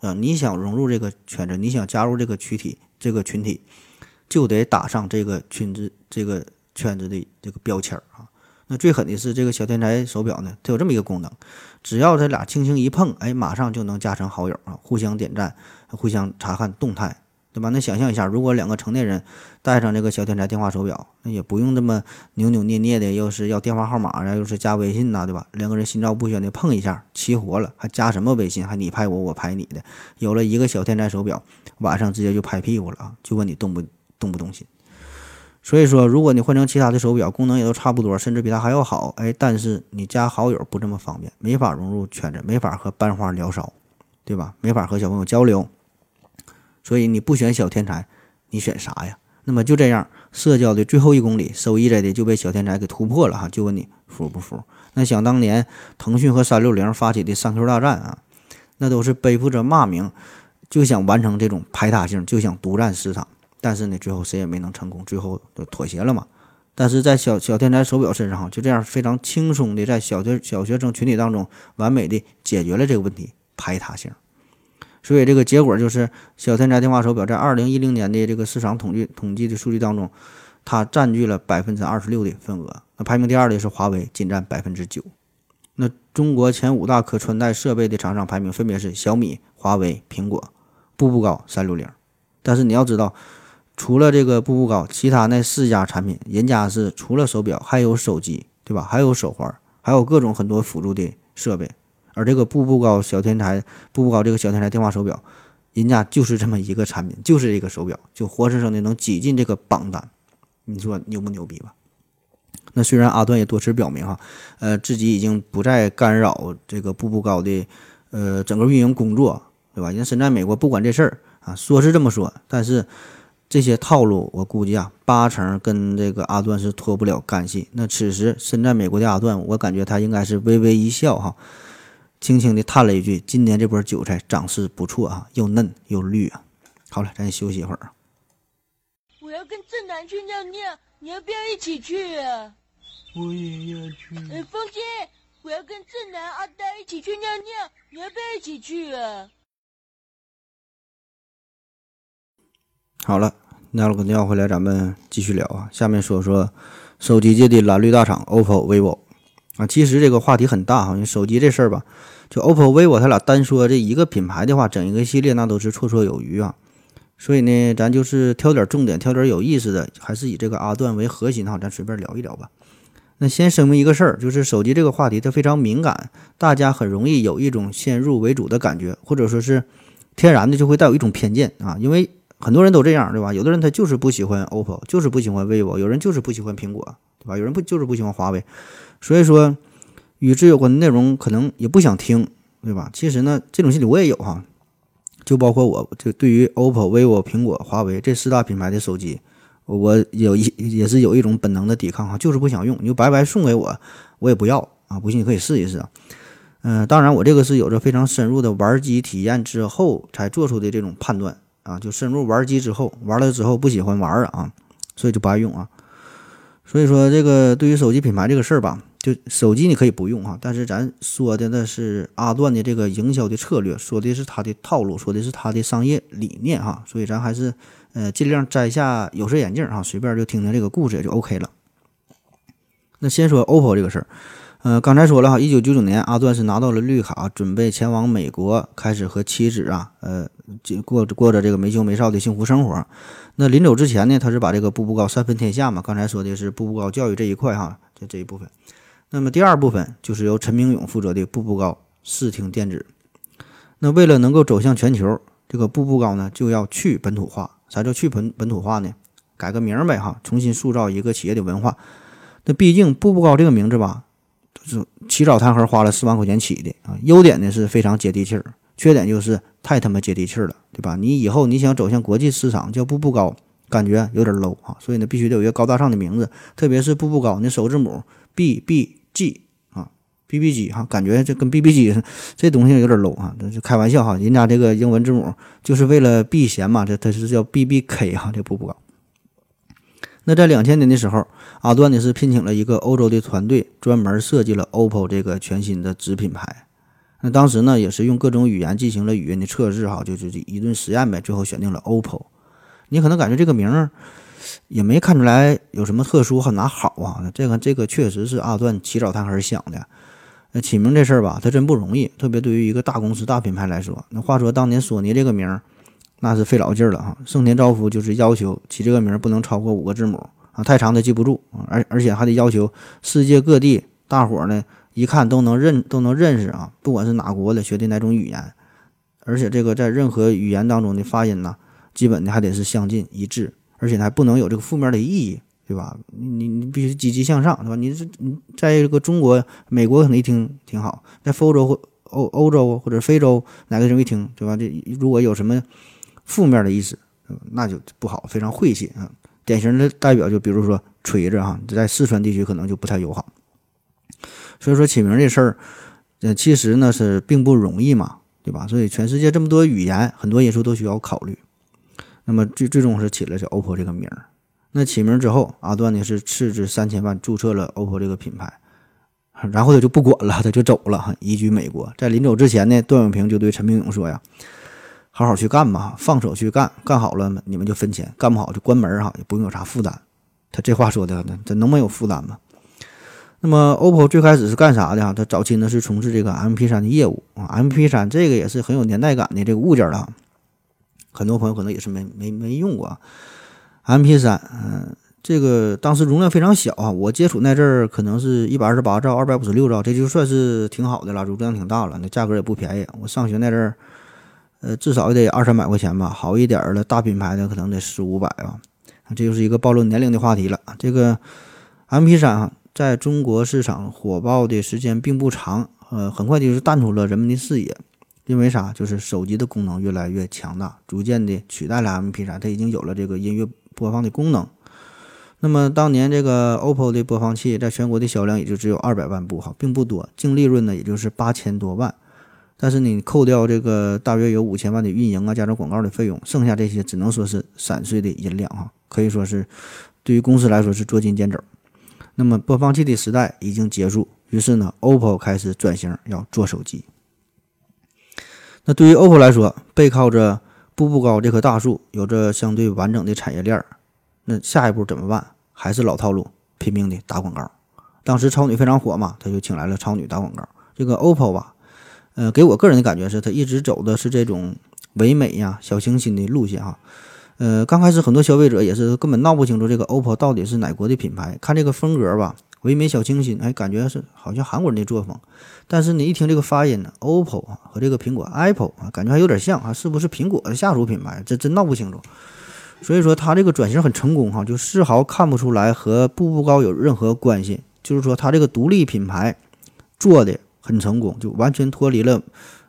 啊。你想融入这个圈子，你想加入这个群体，就得打上这个圈子的这个标签啊。那最狠的是这个小天才手表呢，它有这么一个功能，只要它俩轻轻一碰，哎，马上就能加成好友啊，互相点赞，互相查看动态。对吧？那想象一下，如果两个成年人带上这个小天才电话手表，那也不用这么扭扭捏捏的，又是要电话号码呀，又是加微信呐，对吧？两个人心照不宣的碰一下，齐活了，还加什么微信？还你拍我，我拍你的。有了一个小天才手表，晚上直接就拍屁股了啊！就问你动不动心。所以说，如果你换成其他的手表，功能也都差不多，甚至比它还要好，哎，但是你加好友不这么方便，没法融入圈子，没法和班花聊骚，对吧？没法和小朋友交流。所以你不选小天才，你选啥呀？那么就这样，社交的最后1公里，收益在的就被小天才给突破了哈。就问你服不服？那想当年腾讯和360发起的上 Q 大战啊，那都是背负着骂名，就想完成这种排他性，就想独占市场。但是呢，最后谁也没能成功，最后就妥协了嘛。但是在小天才手表身上，就这样非常轻松的在小学生群体当中，完美的解决了这个问题，排他性。所以这个结果就是小天才电话手表在2010年的这个市场统计的数据当中，它占据了26%的份额。那排名第2的是华为，仅占9%。那中国前5大可穿戴设备的厂商排名分别是小米、华为、苹果、步步高、360。但是你要知道，除了这个步步高，其他那4家产品，人家是除了手表还有手机，对吧？还有手环，还有各种很多辅助的设备。而这个步步高这个小天才电话手表，人家就是这么一个产品，就是一个手表，就活生生的能挤进这个榜单，你说牛不牛逼吧？那虽然阿段也多次表明哈，自己已经不再干扰这个步步高的整个运营工作，对吧？人家身在美国不管这事儿啊，说是这么说，但是这些套路我估计啊，80%跟这个阿段是脱不了干系。那此时身在美国的阿段，我感觉他应该是微微一笑哈。轻轻地叹了一句，今年这波韭菜长势不错啊，又嫩又绿啊。好了，咱休息一会儿啊。我要跟正南去尿尿，你要不要一起去啊？我也要去。风心，我要跟正南、阿呆一起去尿尿，你要不要一起去啊？好了，尿了个尿回来，咱们继续聊啊。下面说说手机界的蓝绿大厂 OPPO、VIVO。啊，其实这个话题很大哈，因为手机这事儿吧，就 OPPO、VIVO 它俩单说这一个品牌的话，整一个系列那都是绰绰有余啊。所以呢，咱就是挑点重点，挑点有意思的，还是以这个阿段为核心哈，咱随便聊一聊吧。那先声明一个事儿，就是手机这个话题它非常敏感，大家很容易有一种先入为主的感觉，或者说是天然的就会带有一种偏见啊，因为很多人都这样，对吧？有的人他就是不喜欢 OPPO， 就是不喜欢 VIVO， 有人就是不喜欢苹果，对吧？有人就是不喜欢华为。所以说与之有关的内容可能也不想听，对吧？其实呢，这种心理我也有哈，就包括我就对于 OPPO、VIVO、苹果、华为这4大品牌的手机，我也是有一种本能的抵抗哈，就是不想用，你就白白送给我，我也不要啊！不信你可以试一试啊。当然我这个是有着非常深入的玩机体验之后才做出的这种判断啊，就深入玩机之后，玩了之后不喜欢玩啊，所以就不爱用啊。所以说这个对于手机品牌这个事儿吧，就手机你可以不用哈，但是咱说的那是阿段的这个营销的策略，说的是他的套路，说的是他的商业理念哈，所以咱还是尽量摘下有色眼镜哈，随便就听听这个故事也就 OK 了。那先说 OPPO 这个事儿，刚才说了哈，1999年阿段是拿到了绿卡，准备前往美国，开始和妻子过着这个没羞没臊的幸福生活。那临走之前呢，他是把这个步步高三分天下嘛，刚才说的是步步高教育这一块哈，这一部分。那么第二部分就是由陈明勇负责的步步高视听电子。那为了能够走向全球，这个步步高呢就要去本土化。啥叫去本土化呢？改个名呗哈，重新塑造一个企业的文化。那毕竟步步高这个名字吧，就是起早贪黑花了4万块钱起的啊。优点呢是非常接地气儿，缺点就是太他妈接地气儿了，对吧？你以后你想走向国际市场叫步步高，感觉有点 low 啊，所以呢必须得有一个高大上的名字，特别是步步高，那首字母 BBG 啊 ，BBG 哈、啊，感觉这跟 BBG 这东西有点 low 啊，这是开玩笑哈、啊，人家这个英文字母就是为了避嫌嘛，这它是叫 BBK 哈、啊，这步步高。那在2000年的时候，阿段呢是聘请了一个欧洲的团队，专门设计了 OPPO 这个全新的子品牌。那当时呢也是用各种语言进行了语言的测试哈，就是一顿实验呗，最后选定了 OPPO。你可能感觉这个名儿也没看出来有什么特殊和哪好啊，这个确实是阿段起早贪黑想的。那起名这事儿吧，它真不容易，特别对于一个大公司大品牌来说。那话说当年索尼这个名儿那是费老劲了哈，盛田昭夫就是要求起这个名不能超过5个字母啊，太长的记不住，而且还得要求世界各地大伙呢一看都能认识啊，不管是哪国的学的哪种语言，而且这个在任何语言当中的发音呢，基本的还得是相近一致，而且还不能有这个负面的意义，对吧？你必须积极向上，对吧？你在这个中国、美国可能一听挺好，在欧洲或欧洲或者非洲哪个人一听，对吧？这如果有什么负面的意思，那就不好，非常晦气啊！典型的代表就比如说锤子哈，在四川地区可能就不太友好。所以说起名这事儿，其实呢是并不容易嘛，对吧？所以全世界这么多语言，很多因素都需要考虑。那么最终是起了这 OPPO 这个名儿。那起名之后，阿段呢是斥资3000万注册了 OPPO 这个品牌，然后他就不管了，他就走了，移居美国。在临走之前呢，段永平就对陈明勇说呀，好好去干吧，放手去干，干好了你们就分钱，干不好就关门哈，也不用有啥负担。他这话说的，这能没有负担吗？那么 OPPO 最开始是干啥的哈？他早期呢是从事这个 MP3 的业务啊 ，MP3 这个也是很有年代感的这个物件了，很多朋友可能也是没用过啊。MP3，这个当时容量非常小啊，我接触那阵儿可能是128兆、256兆，这就算是挺好的了，容量挺大了，那价格也不便宜。我上学那阵儿。至少也得200-300块钱吧，好一点的大品牌的可能得400-500吧，这就是一个暴露年龄的话题了。这个 MP3 啊，在中国市场火爆的时间并不长，很快就是淡出了人们的视野。因为啥？就是手机的功能越来越强大，逐渐的取代了 MP3， 它已经有了这个音乐播放的功能。那么当年这个 OPPO 的播放器在全国的销量也就只有200万部哈，并不多，净利润呢也就是8000多万。但是你扣掉这个大约有5000万的运营啊，加上广告的费用，剩下这些只能说是散碎的银两啊，可以说是对于公司来说是捉襟见肘。那么播放器的时代已经结束，于是呢 OPPO 开始转型要做手机。那对于 OPPO 来说，背靠着步步高这棵大树，有着相对完整的产业链，那下一步怎么办？还是老套路，拼命的打广告。当时超女非常火嘛，他就请来了超女打广告。这个 OPPO 吧，给我个人的感觉是，他一直走的是这种唯美呀、小清新的路线哈。刚开始很多消费者也是根本闹不清楚这个 OPPO 到底是哪国的品牌，看这个风格吧，唯美小清新，哎，感觉是好像韩国人的作风。但是你一听这个发音呢 ，OPPO 啊和这个苹果 Apple 啊，感觉还有点像啊，是不是苹果的下属品牌？这真闹不清楚。所以说他这个转型很成功哈，就丝毫看不出来和步步高有任何关系。就是说他这个独立品牌做的很成功，就完全脱离了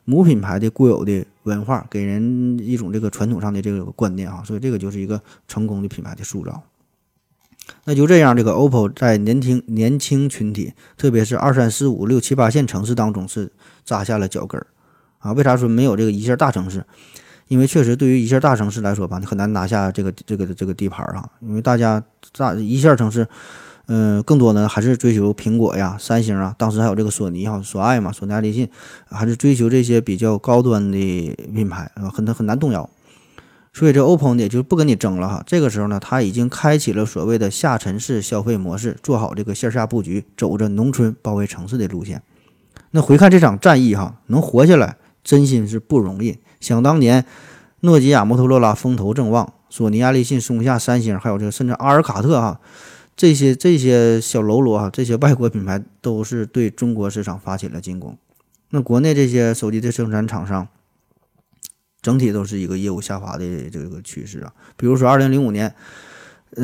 母品牌的固有的文化，给人一种这个传统上的这个观念啊，所以这个就是一个成功的品牌的塑造。那就这样，这个 OPPO 在年轻群体，特别是23、45、6、7、8线城市当中是扎下了脚跟儿啊。为啥说没有这个一线大城市？因为确实对于一线大城市来说吧，你很难拿下这个地盘啊，因为大家一线城市。更多呢还是追求苹果呀、三星啊，当时还有这个索尼哈、索爱嘛、索尼爱立信，还是追求这些比较高端的品牌啊，很难动摇。所以这 OPPO 呢也就不跟你争了哈。这个时候呢，它已经开启了所谓的下沉式消费模式，做好这个线下布局，走着农村包围城市的路线。那回看这场战役哈，能活下来真心是不容易。想当年，诺基亚、摩托罗拉风头正旺，索尼亚、立信、松下、三星，还有这个甚至阿尔卡特哈，这些小喽啰哈，这些外国品牌都是对中国市场发起了进攻。那国内这些手机的生产厂商，整体都是一个业务下滑的这个趋势啊。比如说2005年，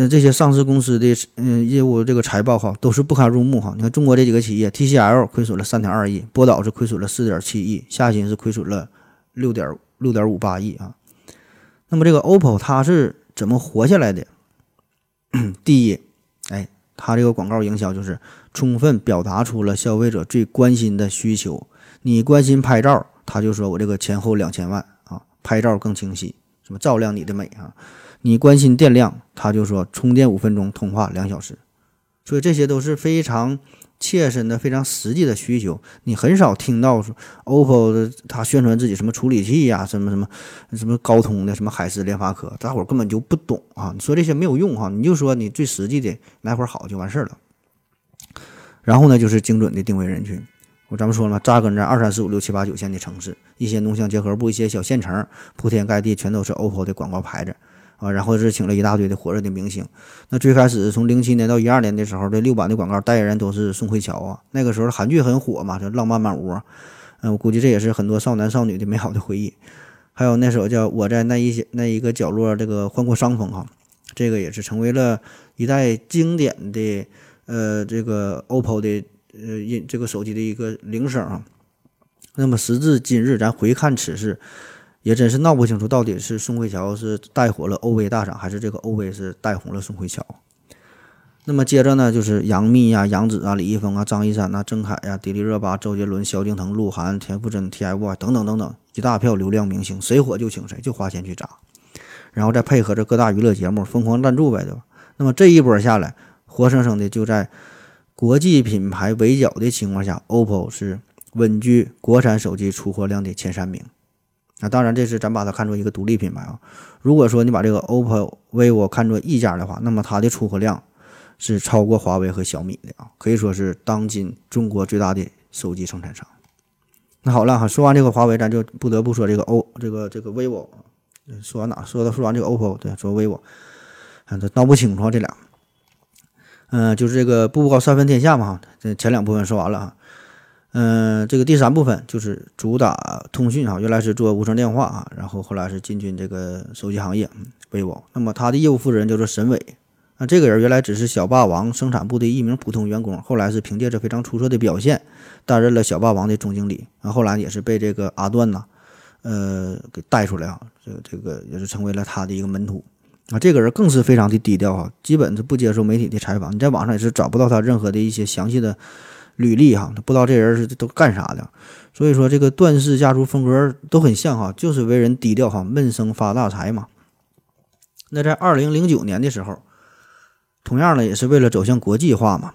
这些上市公司的业务这个财报哈都是不堪入目哈。你看中国这几个企业 ，TCL 亏损了3.2亿，波导是亏损了4.7亿，夏新是亏损了6.58亿啊。那么这个 OPPO 它是怎么活下来的？第一，它这个广告营销就是充分表达出了消费者最关心的需求。你关心拍照，他就说我这个前后2000万。拍照更清晰，什么照亮你的美啊！你关心电量，他就说充电5分钟，通话2小时。所以这些都是非常切身的、非常实际的需求。你很少听到说 OPPO 的他宣传自己什么处理器呀、什么高通的、什么海思、联发科，大伙儿根本就不懂啊！你说这些没有用哈，你就说你最实际的来会儿好就完事儿了。然后呢，就是精准的定位人群。咱们说了，扎根在2、3、4、5、6、7、8、9线的城市，一些农乡结合部，一些小县城，铺天盖地全都是 OPPO 的广告牌子啊。然后是请了一大堆的火热的明星。那最开始从07年到12年的时候，这6版的广告代言人都是宋慧乔啊。那个时候韩剧很火嘛，这浪漫满屋啊。我估计这也是很多少男少女的美好的回忆。还有那首叫《我在那一个角落这个换过伤风》哈，这个也是成为了一代经典的这个 OPPO 的。这个手机的一个铃声啊。那么时至今日，咱回看此事，也真是闹不清楚到底是宋慧乔是带火了 OV 大赏，还是这个 OV 是带红了宋慧乔。那么接着呢，就是杨幂啊、杨紫啊、李易峰啊、张一山啊、郑恺啊、迪丽热巴、周杰伦、萧敬腾、鹿晗、田馥甄、TFBOYS 等等等等一大票流量明星，谁火就请谁，就花钱去砸，然后再配合着各大娱乐节目疯狂赞助呗，对吧？那么这一波下来，活生生的就在国际品牌围剿的情况下 ，OPPO 是稳居国产手机出货量的前3名。那当然，这是咱把它看作一个独立品牌啊。如果说你把这个 OPPO、VIVO 看作一家的话，那么它的出货量是超过华为和小米的啊，可以说是当今中国最大的手机生产商。那好了哈，说完这个华为，咱就不得不说这个VIVO。说完这个 OPPO， 对，说 VIVO， 这闹不清楚这俩。就是这个步步高三分天下嘛，这前两部分说完了哈。这个第3部分就是主打通讯哈，原来是做无线电话啊，然后后来是进军这个手机行业 ，vivo。那么他的业务负责人叫做沈伟，那这个人原来只是小霸王生产部的一名普通员工，后来是凭借着非常出色的表现，担任了小霸王的总经理，然后来也是被这个阿段呐，给带出来啊，这个也是成为了他的一个门徒。啊，这个人更是非常的低调哈，基本是不接受媒体的采访，你在网上也是找不到他任何的一些详细的履历哈，不知道这人是都干啥的。所以说这个段氏家族风格都很像哈，就是为人低调哈，闷声发大财嘛。那在2009年的时候，同样呢也是为了走向国际化嘛，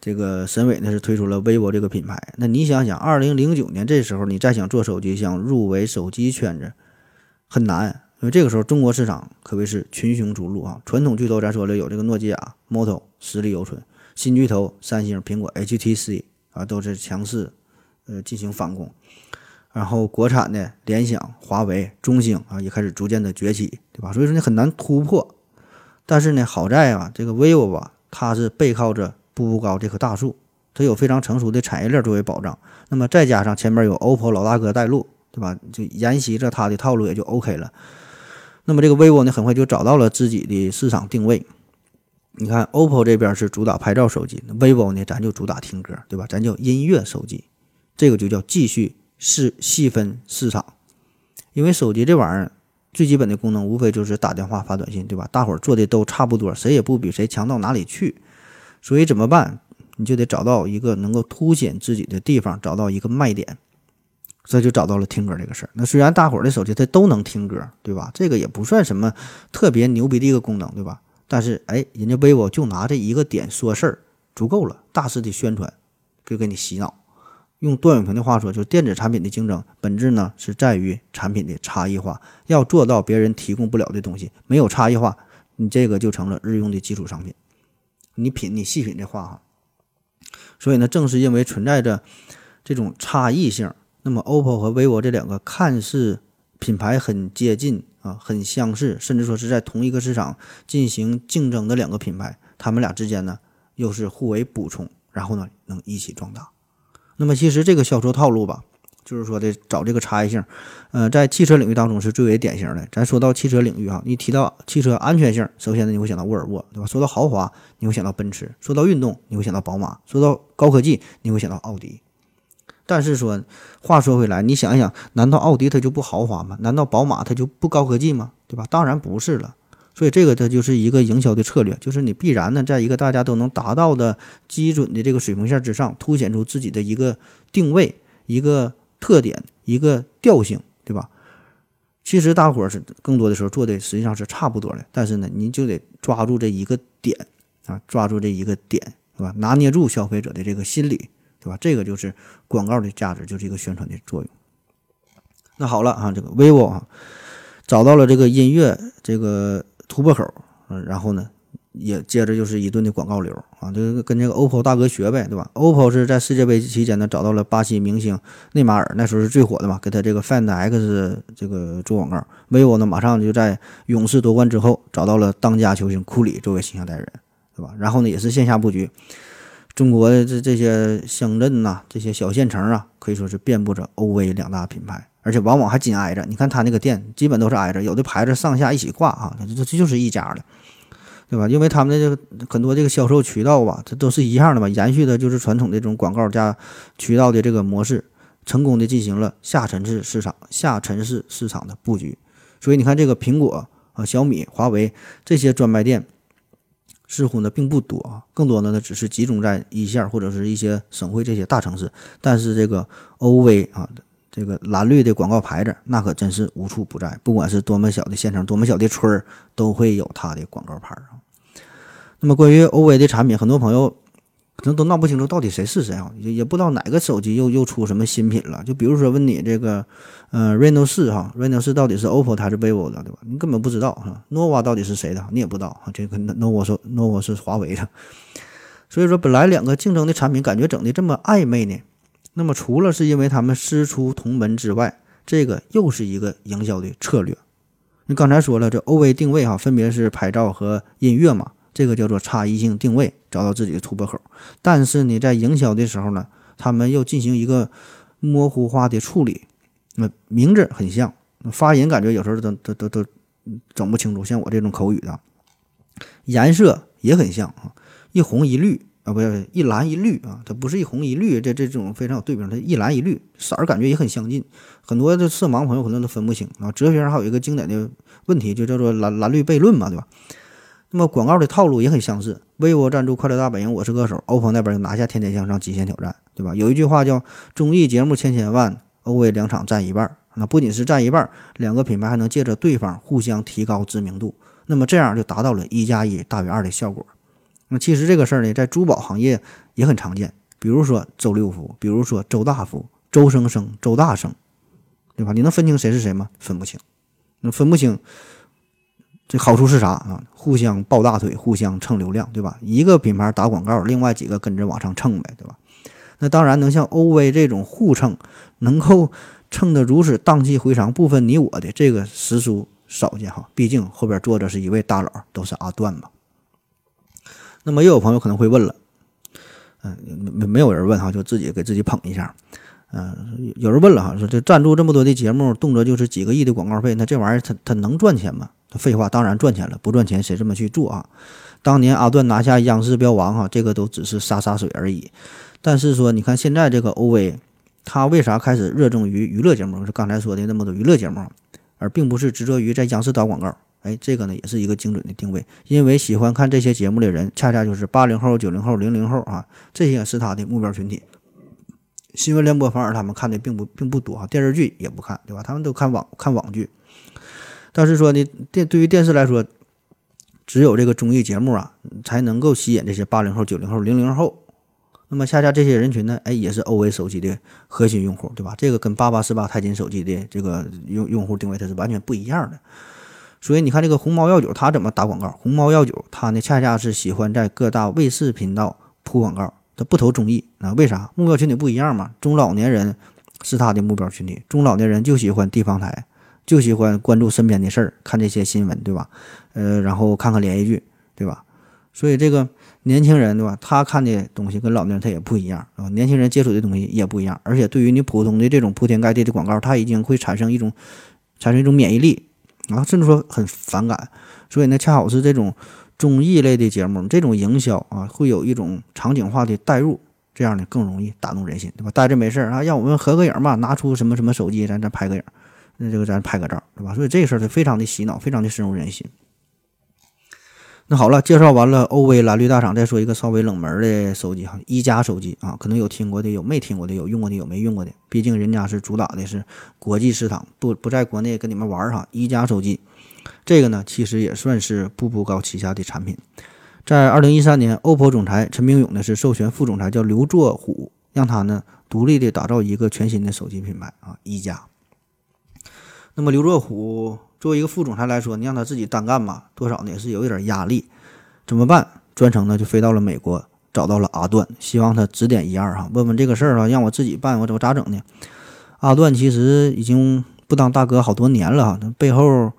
这个沈伟呢是推出了 vivo 这个品牌。那你想想，2009年这时候你再想做手机，想入围手机圈子很难。因为这个时候中国市场可谓是群雄逐鹿啊，传统巨头咱说了有这个诺基亚、摩托实力犹存，新巨头三星、苹果、HTC 啊都是强势进行反攻，然后国产的联想、华为、中兴啊也开始逐渐的崛起，对吧？所以说呢很难突破，但是呢好在啊这个 vivo 吧，它是背靠着步步高这棵大树，它有非常成熟的产业链作为保障，那么再加上前面有 OPPO 老大哥带路，对吧？就沿袭着它的套路也就 OK 了。那么这个 vivo 呢，很快就找到了自己的市场定位。你看 OPPO 这边是主打拍照手机， vivo 呢咱就主打听歌，对吧？咱叫音乐手机，这个就叫继续细分市场。因为手机这玩意儿最基本的功能无非就是打电话、发短信，对吧？大伙儿做的都差不多，谁也不比谁强到哪里去。所以怎么办？你就得找到一个能够凸显自己的地方，找到一个卖点。所以就找到了听歌这个事儿。那虽然大伙儿的手机它都能听歌，对吧？这个也不算什么特别牛逼的一个功能，对吧？但是人家 vivo 就拿这一个点说事儿，足够了，大肆的宣传，就给你洗脑。用段永平的话说，就是电子产品的竞争本质呢是在于产品的差异化，要做到别人提供不了的东西，没有差异化，你这个就成了日用的基础商品。你细品这话哈。所以呢，正是因为存在着这种差异性，那么 OPPO 和 VIVO 这两个看似品牌很接近啊，很相似，甚至说是在同一个市场进行竞争的两个品牌，他们俩之间呢又是互为补充，然后呢能一起壮大。那么其实这个销售套路吧，就是说得找这个差异性，在汽车领域当中是最为典型的。咱说到汽车领域哈，你提到汽车安全性，首先呢你会想到沃尔沃，对吧？说到豪华，你会想到奔驰；说到运动，你会想到宝马；说到高科技，你会想到奥迪。但是说，话说回来，你想一想，难道奥迪它就不豪华吗？难道宝马它就不高科技吗？对吧？当然不是了。所以这个它就是一个营销的策略，就是你必然呢，在一个大家都能达到的基准的这个水平线之上，凸显出自己的一个定位、一个特点、一个调性，对吧？其实大伙儿是更多的时候做的实际上是差不多的，但是呢，你就得抓住这一个点啊，抓住这一个点，对吧？拿捏住消费者的这个心理，对吧？这个就是广告的价值，就是一个宣传的作用。那好了啊，这个 vivo 啊，找到了这个音乐这个突破口，然后呢也接着就是一顿的广告流啊，就跟这个 OPPO 大哥学呗，对吧？ OPPO 是在世界杯期间呢找到了巴西明星内马尔，那时候是最火的嘛，给他这个 Find X 这个做广告。 VIVO 呢马上就在勇士夺冠之后找到了当家球星库里作为形象代人，对吧？然后呢也是线下布局，中国的这些乡镇呐、这些小县城啊，可以说是遍布着 OV 两大品牌，而且往往还紧挨着。你看他那个店基本都是挨着，有的牌子上下一起挂啊，这就是一家的，对吧？因为他们的这个很多这个销售渠道吧，这都是一样的吧，延续的就是传统的这种广告加渠道的这个模式，成功的进行了下沉市场的布局。所以你看这个苹果啊、小米、华为这些专卖店似乎呢并不多啊，更多的呢只是集中在一线或者是一些省会这些大城市，但是这个 OV 啊，这个蓝绿的广告牌子那可真是无处不在，不管是多么小的县城、多么小的村儿，都会有它的广告牌啊。那么关于 OV 的产品，很多朋友可能都闹不清楚到底谁是谁啊，也不知道哪个手机又出什么新品了。就比如说问你这个Reno 4哈 ，Reno 4到底是 OPPO 还是 vivo 的，对吧？你根本不知道哈。Nova 到底是谁的，你也不知道哈。这个 Nova 是华为的。所以说，本来两个竞争的产品感觉整的这么暧昧呢。那么除了是因为他们师出同门之外，这个又是一个营销的策略。你刚才说了，这 OV 定位哈，分别是拍照和音乐嘛，这个叫做差异性定位，找到自己的突破口。但是你在营销的时候呢，他们又进行一个模糊化的处理。那名字很像，发音感觉有时候都整不清楚，像我这种口语的。颜色也很像啊，一红一绿。啊，不是一蓝一绿啊，它不是一红一绿，这种非常有对比，它一蓝一绿，色儿感觉也很相近，很多的色盲朋友可能都分不清啊。哲学上还有一个经典的问题，就叫做蓝绿悖论嘛，对吧？那么广告的套路也很相似，微博赞助快乐大本营，我是歌手，OPPO那边拿下天天向上极限挑战，对吧？有一句话叫综艺节目千万，OV 两场占一半，那不仅是占一半，两个品牌还能借着对方互相提高知名度，那么这样就达到了1+1大于2的效果。那其实这个事儿呢，在珠宝行业也很常见，比如说周六福，比如说周大福、周生生、周大生，对吧？你能分清谁是谁吗？分不清。那分不清，这好处是啥啊？互相抱大腿，互相蹭流量，对吧？一个品牌打广告，另外几个跟着往上蹭呗，对吧？那当然，能像 OV 这种互蹭，能够蹭得如此荡气回肠，不分你我的，这个实属少见哈。毕竟后边坐着是一位大佬，都是阿段嘛。那么又有朋友可能会问了，没有人问哈，就自己给自己捧一下，有人问了哈，说这赞助这么多的节目，动辄就是几个亿的广告费，那这玩意儿它能赚钱吗？废话，当然赚钱了，不赚钱谁这么去做啊？当年阿段拿下央视标王哈，这个都只是洒水而已。但是说你看现在这个 OV， 他为啥开始热衷于娱乐节目？是刚才说的那么多娱乐节目，而并不是执着于在央视打广告。哎，这个呢也是一个精准的定位，因为喜欢看这些节目的人，恰恰就是80后、90后、00后啊，这些是他的目标群体。新闻联播反而他们看的并不多啊，电视剧也不看，对吧？他们都看网剧。但是说呢，对于电视来说，只有这个综艺节目啊，才能够吸引这些80后、90后、00后。那么恰恰这些人群呢，哎，也是欧维手机的核心用户，对吧？这个跟8848钛金手机的这个用户定位它是完全不一样的。所以你看这个鸿茅药酒它怎么打广告？鸿茅药酒它呢恰恰是喜欢在各大卫视频道铺广告，它不投综艺啊？为啥？目标群体不一样嘛。中老年人是它的目标群体，中老年人就喜欢地方台，就喜欢关注身边的事儿，看这些新闻，对吧？然后看看连续剧，对吧？所以这个年轻人，对吧？他看的东西跟老年人他也不一样啊，年轻人接触的东西也不一样，而且对于你普通的这种铺天盖地的广告，它已经会产生一种免疫力啊，甚至说很反感。所以呢，恰好是这种综艺类的节目，这种营销啊，会有一种场景化的带入，这样呢更容易打动人心，对吧？待着没事啊，让我们合个影吧，拿出什么什么手机，咱拍个影，那这个咱拍个照，对吧？所以这个事儿它非常的洗脑，非常的深入人心。那好了，介绍完了欧威蓝绿大厂，再说一个稍微冷门的手机哈，一加手机啊，可能有听过的，有没听过的，有用过的，有没用过的。毕竟人家是主打的是国际市场，不在国内跟你们玩哈。一加手机这个呢，其实也算是步步高旗下的产品。在2013年 ，OPPO 总裁陈明勇呢是授权副总裁叫刘作虎，让他呢独立的打造一个全新的手机品牌啊，一加。那么刘作虎作为一个副总裁来说，你让他自己单干嘛，多少呢也是有一点压力。怎么办？专程呢就飞到了美国，找到了阿段，希望他指点一二哈，问问这个事儿啊，让我自己办，我咋整呢？阿段其实已经不当大哥好多年了哈，背后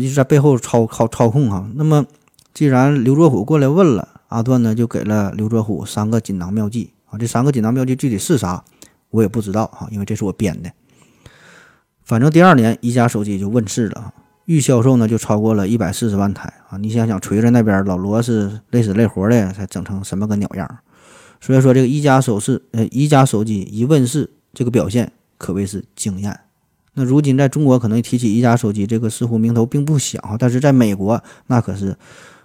一直在背后操控哈。那么既然刘作虎过来问了，阿段呢就给了刘作虎3个锦囊妙计啊，这3个锦囊妙计具体是啥，我也不知道哈，因为这是我编的。反正第2年一加手机就问世了，预销售呢就超过了140万台啊！你想想，锤子那边老罗是累死累活的才整成什么个鸟样？所以说这个一加手机一问世，这个表现可谓是惊艳。那如今在中国可能提起一加手机，这个似乎名头并不小，但是在美国那可是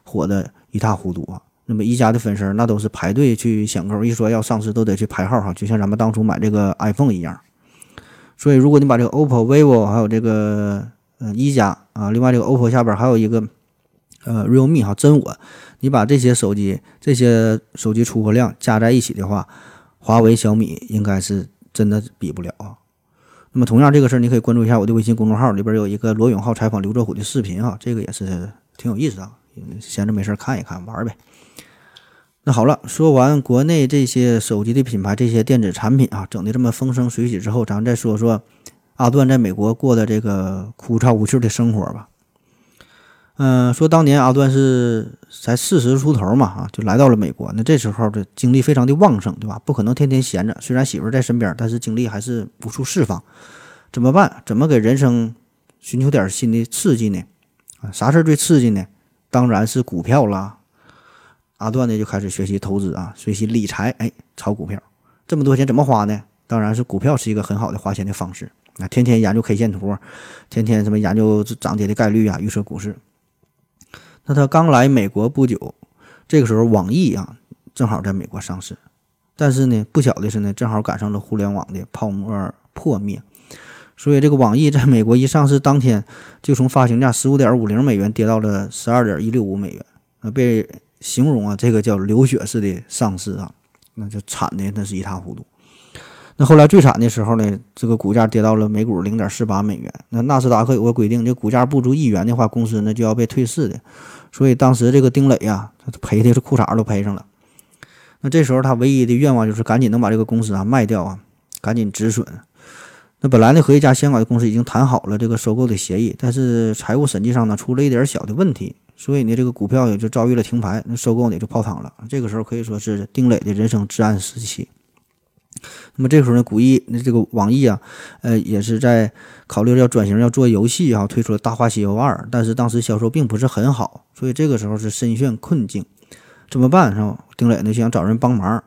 火得一塌糊涂啊！那么一加的粉丝那都是排队去抢购，一说要上市都得去排号哈，就像咱们当初买这个 iPhone 一样。所以如果你把这个 OPPO、VIVO 还有这个一加啊，另外这个 OPPO 下边还有一个Realme 哈，真我，你把这些手机出货量加在一起的话，华为、小米应该是真的比不了啊。那么同样这个事儿，你可以关注一下我的微信公众号，里边有一个罗永浩采访刘作虎的视频哈，这个也是挺有意思的，闲着没事看一看玩呗。那好了，说完国内这些手机的品牌，这些电子产品啊，整的这么风生水起之后，咱们再说说阿段在美国过的这个枯燥无趣的生活吧。说当年阿段是才40出头嘛啊，就来到了美国。那这时候的精力非常的旺盛，对吧？不可能天天闲着，虽然媳妇在身边，但是精力还是无处释放。怎么办？怎么给人生寻求点新的刺激呢？啊，啥事最刺激呢？当然是股票啦。阿段呢就开始学习投资啊，学习理财，哎，炒股票。这么多钱怎么花呢？当然是股票是一个很好的花钱的方式啊，天天研究 K 线图，天天什么研究涨跌的概率啊，预测股市。那他刚来美国不久，这个时候网易啊正好在美国上市，但是呢不巧的是呢，正好赶上了互联网的泡沫破灭，所以这个网易在美国一上市当天就从发行价 15.50 美元跌到了 12.165 美元啊，被形容啊，这个叫流血式的上市啊，那就惨的那是一塌糊涂。那后来最惨的时候呢，这个股价跌到了每股 0.48 美元。那纳斯达克有个规定，这股价不足1元的话，公司呢就要被退市的。所以当时这个丁磊啊，他赔的是裤衩都赔上了。那这时候他唯一的愿望就是赶紧能把这个公司啊卖掉啊，赶紧止损。那本来呢和一家香港的公司已经谈好了这个收购的协议，但是财务审计上呢出了一点小的问题。所以呢，这个股票也就遭遇了停牌，那收购也就泡汤了。这个时候可以说是丁磊的人生至暗时期。那么这个时候呢，网易啊，也是在考虑要转型，要做游戏啊，推出了《大话西游2》，但是当时销售并不是很好，所以这个时候是深陷困境。怎么办？是吧？丁磊呢想找人帮忙，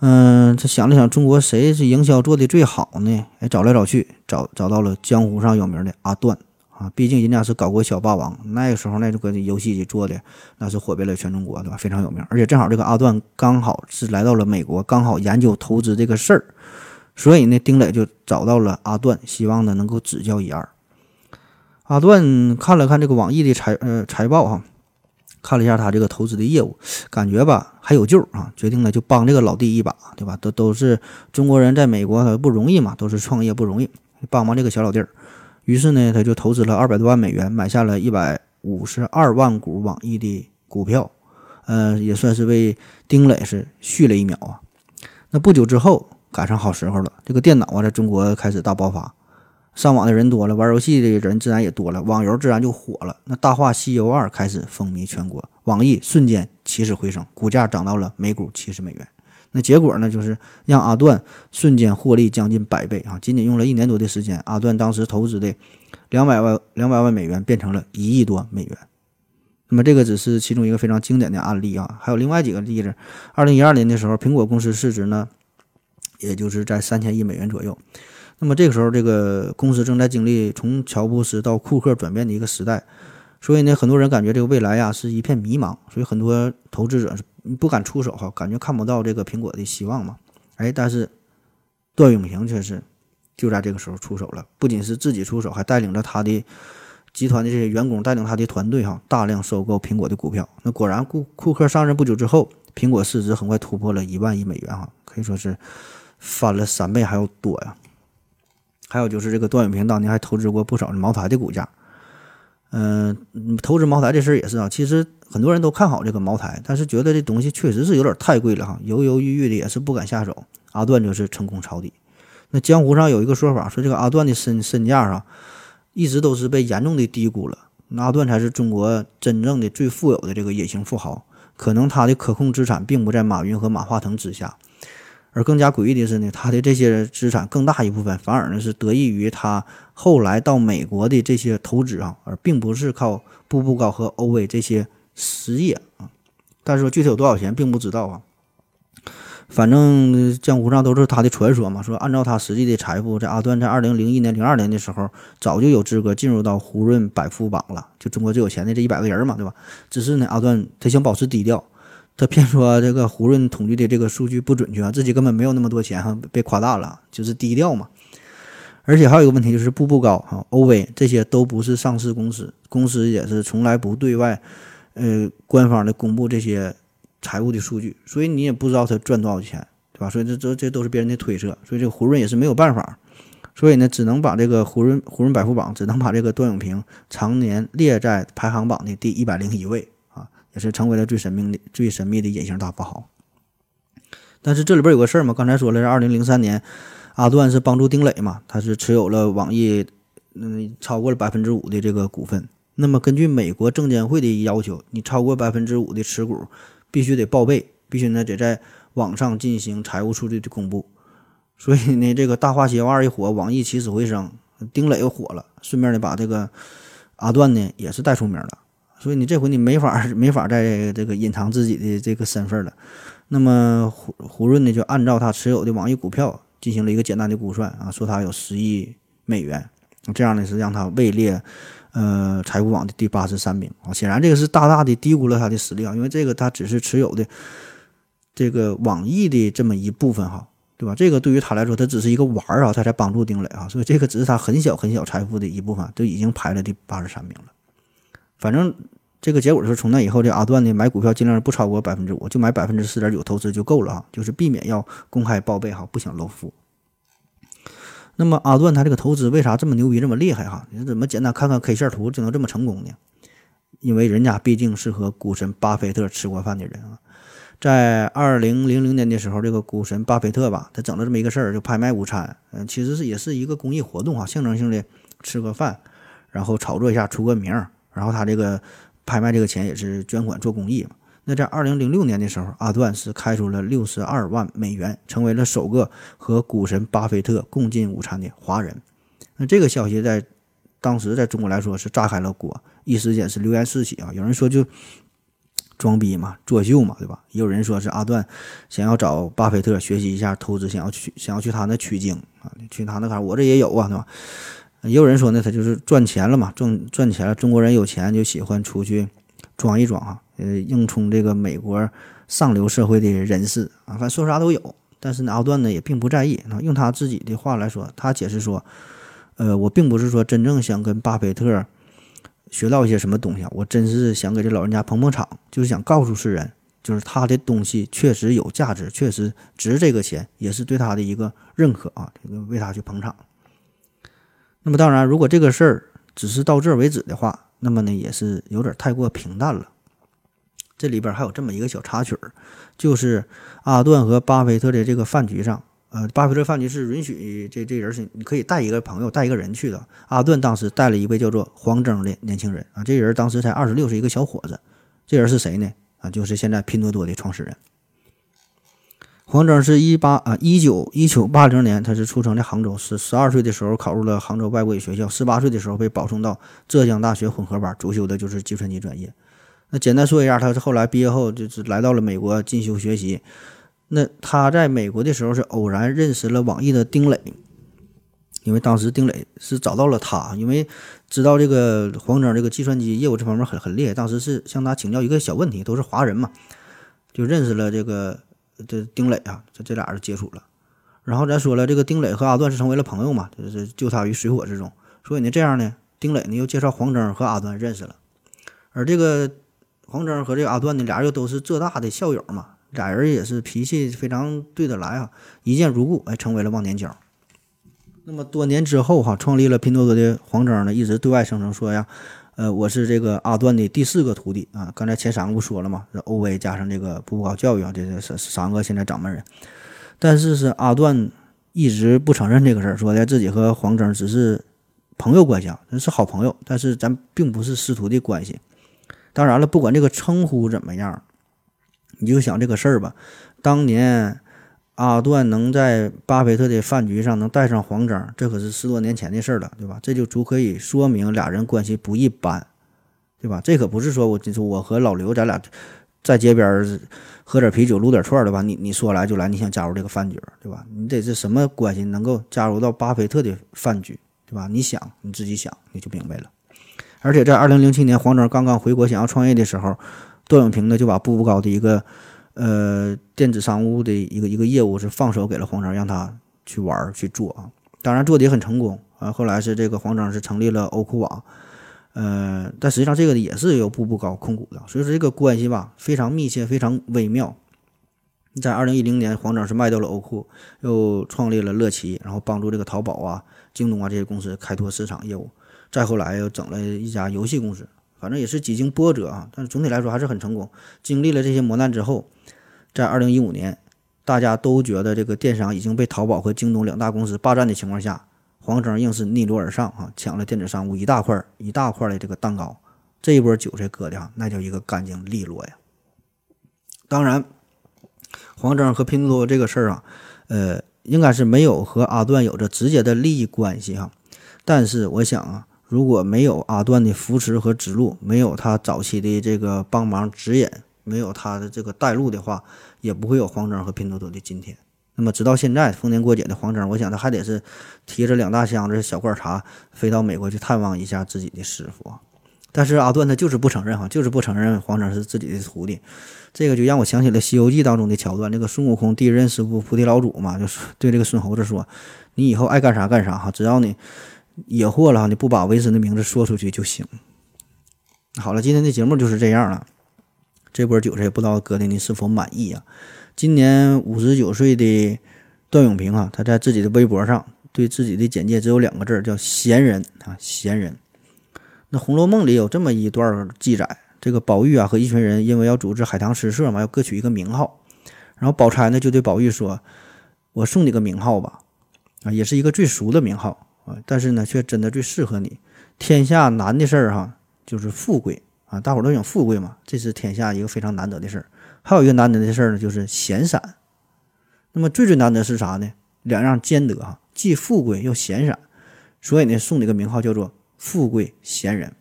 他想了想，中国谁是营销做的最好呢？哎，找来找去，找到了江湖上有名的阿段。啊，毕竟人家是搞过小霸王，那个时候那个游戏做的那是火遍了全中国，对吧？非常有名，而且正好这个阿段刚好是来到了美国，刚好研究投资这个事儿，所以呢，丁磊就找到了阿段，希望呢能够指教一二。阿段看了看这个网易的财报哈，看了一下他这个投资的业务，感觉吧还还有救啊，决定呢就帮这个老弟一把，对吧？都是中国人在美国不容易嘛，都是创业不容易，帮这个小老弟儿。于是呢，他就投资了200多万美元，买下了152万股网易的股票，也算是为丁磊是续了一秒啊。那不久之后赶上好时候了，这个电脑啊在中国开始大爆发，上网的人多了，玩游戏的人自然也多了，网游自然就火了。那《大话西游2》开始风靡全国，网易瞬间起死回生，股价涨到了每股70美元。那结果呢，就是让阿段瞬间获利将近100倍啊！仅仅用了1年多的时间，阿段当时投资的200万美元变成了1亿多美元。那么这个只是其中一个非常经典的案例啊，还有另外几个例子。2012年的时候，苹果公司市值呢，也就是在3000亿美元左右。那么这个时候，这个公司正在经历从乔布斯到库克转变的一个时代，所以呢，很多人感觉这个未来呀是一片迷茫，所以很多投资者不敢出手哈，感觉看不到这个苹果的希望嘛。哎，但是段永平却是就在这个时候出手了，不仅是自己出手，还带领着他的集团的这些员工，带领他的团队哈，大量收购苹果的股票。那果然，库克上任不久之后，苹果市值很快突破了1万亿美元哈，可以说是翻了3倍还要多呀。还有就是这个段永平当年还投资过不少茅台的股价。投资茅台这事儿也是啊，其实很多人都看好这个茅台，但是觉得这东西确实是有点太贵了哈，犹犹豫豫的也是不敢下手。阿段就是成功抄底。那江湖上有一个说法，说这个阿段的身价啊，一直都是被严重的低估了。那阿段才是中国真正的最富有的这个野型富豪，可能他的可控资产并不在马云和马化腾之下，而更加诡异的是呢，他的这些资产更大一部分反而呢是得益于他后来到美国的这些投资啊，而并不是靠步步高和欧伟这些实业啊。但是说具体有多少钱并不知道啊，反正江湖上都是他的传说嘛。说按照他实际的财富，在阿段在2001年、02年的时候，早就有资格进入到胡润百富榜了，就中国最有钱的这100个人嘛，对吧？只是呢，阿段他想保持低调。他骗说这个胡润统计的这个数据不准确啊，自己根本没有那么多钱哈，被夸大了，就是低调嘛。而且还有一个问题就是步步高哈、欧威这些都不是上市公司，公司也是从来不对外官方的公布这些财务的数据，所以你也不知道他赚多少钱，对吧？所以这都是别人的推测，所以这个胡润也是没有办法，所以呢，只能把这个胡润百富榜只能把这个段永平常年列在排行榜的第101位。也是成为了最神秘的隐形大富豪。但是这里边有个事儿嘛，刚才说了，是2003年，阿段是帮助丁磊嘛，他是持有了网易超过了5%的这个股份。那么根据美国证监会的要求，你超过5%的持股必须得报备，必须呢得在网上进行财务数据的公布。所以呢，这个大话西游2一火，网易起死回生，丁磊又火了，顺便呢把这个阿段呢也是带出名了。所以你这回你没法在这个隐藏自己的这个身份了。那么胡润呢就按照他持有的网易股票进行了一个简单的估算啊，说他有10亿美元，这样呢是让他位列财富网的第83名啊。显然这个是大大的低估了他的实力啊，因为这个他只是持有的这个网易的这么一部分哈，对吧？这个对于他来说，他只是一个玩儿啊，他才帮助丁磊啊，所以这个只是他很小财富的一部分，就已经排了第83名了。反正这个结果是从那以后，这阿段呢买股票尽量不超过5%，就买4.9%投资就够了啊，就是避免要公开报备哈，不想露富。那么阿段他这个投资为啥这么牛逼这么厉害哈？你怎么简单看看 K 线图就能这么成功呢？因为人家毕竟是和股神巴菲特吃过饭的人啊。在2000年的时候，这个股神巴菲特吧，他整了这么一个事儿，就拍卖午餐，其实也是一个公益活动哈，象征性的吃个饭，然后炒作一下出个名。然后他这个拍卖这个钱也是捐款做公益嘛。那在2006年的时候，阿段是开出了62万美元，成为了首个和股神巴菲特共进午餐的华人。那这个消息在当时在中国来说是炸开了锅，一时间是流言四起啊。有人说就装逼嘛，作秀嘛，对吧？也有人说是阿段想要找巴菲特学习一下投资，想要去他那取经啊，去他那看我这也有啊，对吧？也有人说呢，他就是赚钱了嘛，赚钱了。中国人有钱就喜欢出去装一装啊，硬冲这个美国上流社会的人士啊，反正说啥都有。但是呢，阿段呢也并不在意。用他自己的话来说，他解释说，我并不是说真正想跟巴菲特学到一些什么东西啊，我真是想给这老人家捧捧场，就是想告诉世人，就是他的东西确实有价值，确实值这个钱，也是对他的一个认可啊，这个为他去捧场。那么当然，如果这个事儿只是到这儿为止的话，那么呢也是有点太过平淡了。这里边还有这么一个小插曲，就是阿段和巴菲特的这个饭局上，巴菲特饭局是允许这人是你可以带一个朋友带一个人去的，阿顿当时带了一位叫做黄峥的年轻人啊，这人当时才26岁一个小伙子，这人是谁呢？啊，就是现在拼多多的创始人。黄峥是1980年他是出生在杭州，是12岁的时候考入了杭州外国语学校，18岁的时候被保送到浙江大学混合班，主修的就是计算机专业。那简单说一下，他后来毕业后就是来到了美国进修学习。那他在美国的时候是偶然认识了网易的丁磊，因为当时丁磊是找到了他，因为知道这个黄峥这个计算机业务这方面很厉害，当时是向他请教一个小问题，都是华人嘛，就认识了这丁磊啊，这俩人接触了。然后咱说了，这个丁磊和阿段是成为了朋友嘛，就是救他于水火之中。所以呢，这样呢，丁磊呢又介绍黄峥和阿段认识了，而这个黄峥和这个阿段呢，俩人又都是浙大的校友嘛，俩人也是脾气非常对得来啊，一见如故，哎，成为了忘年交。那么多年之后哈，创立了拼多多的黄峥呢，一直对外声称说呀，我是这个阿段的第4个徒弟啊。刚才前3个不说了嘛，这 OVA 加上这个步步高教育啊，这3个现在掌门人。但是阿段一直不承认这个事儿，说自己和黄峥只是朋友关系啊，是好朋友，但是咱并不是师徒的关系。当然了，不管这个称呼怎么样，你就想这个事儿吧，当年阿段能在巴菲特的饭局上能带上黄峥，这可是10多年前的事了，对吧？这就足可以说明俩人关系不一般，对吧？这可不是说我和老刘咱俩在街边喝点啤酒撸点串，对吧？你说来就来，你想加入这个饭局，对吧？你得是什么关系能够加入到巴菲特的饭局，对吧？你想你自己想你就明白了。而且在2007年黄峥刚刚回国想要创业的时候，段永平呢就把步步高的一个电子商务的一个业务是放手给了黄峥，让他去玩去做啊。当然做的也很成功啊。后来是这个黄峥是成立了欧酷网，但实际上这个也是由步步高控股的，所以说这个关系吧非常密切，非常微妙。在2010年，黄峥是卖掉了欧酷，又创立了乐奇，然后帮助这个淘宝啊、京东啊这些公司开拓市场业务。再后来又整了一家游戏公司。反正也是几经波折啊，但是总体来说还是很成功。经历了这些磨难之后，在2015年，大家都觉得这个电商已经被淘宝和京东2大公司霸占的情况下，黄峥硬是逆流而上啊，抢了电子商务一大块的这个蛋糕。这一波韭菜割的啊，那叫一个干净利落呀。当然，黄峥和拼多多这个事儿啊，应该是没有和阿段有着直接的利益关系哈，但是我想啊，如果没有阿段的扶持和指路，没有他早期的这个帮忙指引，没有他的这个带路的话，也不会有黄峥和拼多多的今天。那么直到现在，逢年过节的黄峥，我想他还得是提着2大箱子小罐茶飞到美国去探望一下自己的师傅啊。但是阿段他就是不承认哈，就是不承认黄峥是自己的徒弟。这个就让我想起了《西游记》当中的桥段，那个孙悟空第一任师傅菩提老祖嘛，就是对这个孙猴子说：“你以后爱干啥干啥哈，只要你。”野货了，你不把为师的名字说出去就行。好了，今天的节目就是这样了。这波韭菜不知道哥的您是否满意啊？今年59岁的段永平啊，他在自己的微博上对自己的简介只有2个字，叫闲人啊，闲人。那《红楼梦》里有这么一段记载，这个宝玉啊和一群人因为要组织海棠诗社嘛，要各取一个名号，然后宝钗呢就对宝玉说：“我送你个名号吧，啊，也是一个最俗的名号。”但是呢，却真的最适合你。天下难的事儿哈，就是富贵啊！大伙都想富贵嘛，这是天下一个非常难得的事儿。还有一个难得的事儿呢，就是闲散。那么最难得是啥呢？2样兼得哈，既富贵又闲散。所以呢，送你个名号叫做“富贵闲人”。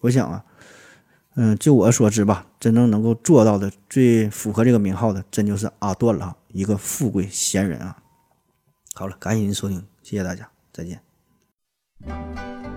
我想啊，就我所知吧，真正能够做到的、最符合这个名号的，真就是阿段了哈，一个富贵闲人啊。好了，感谢您收听，谢谢大家。再见。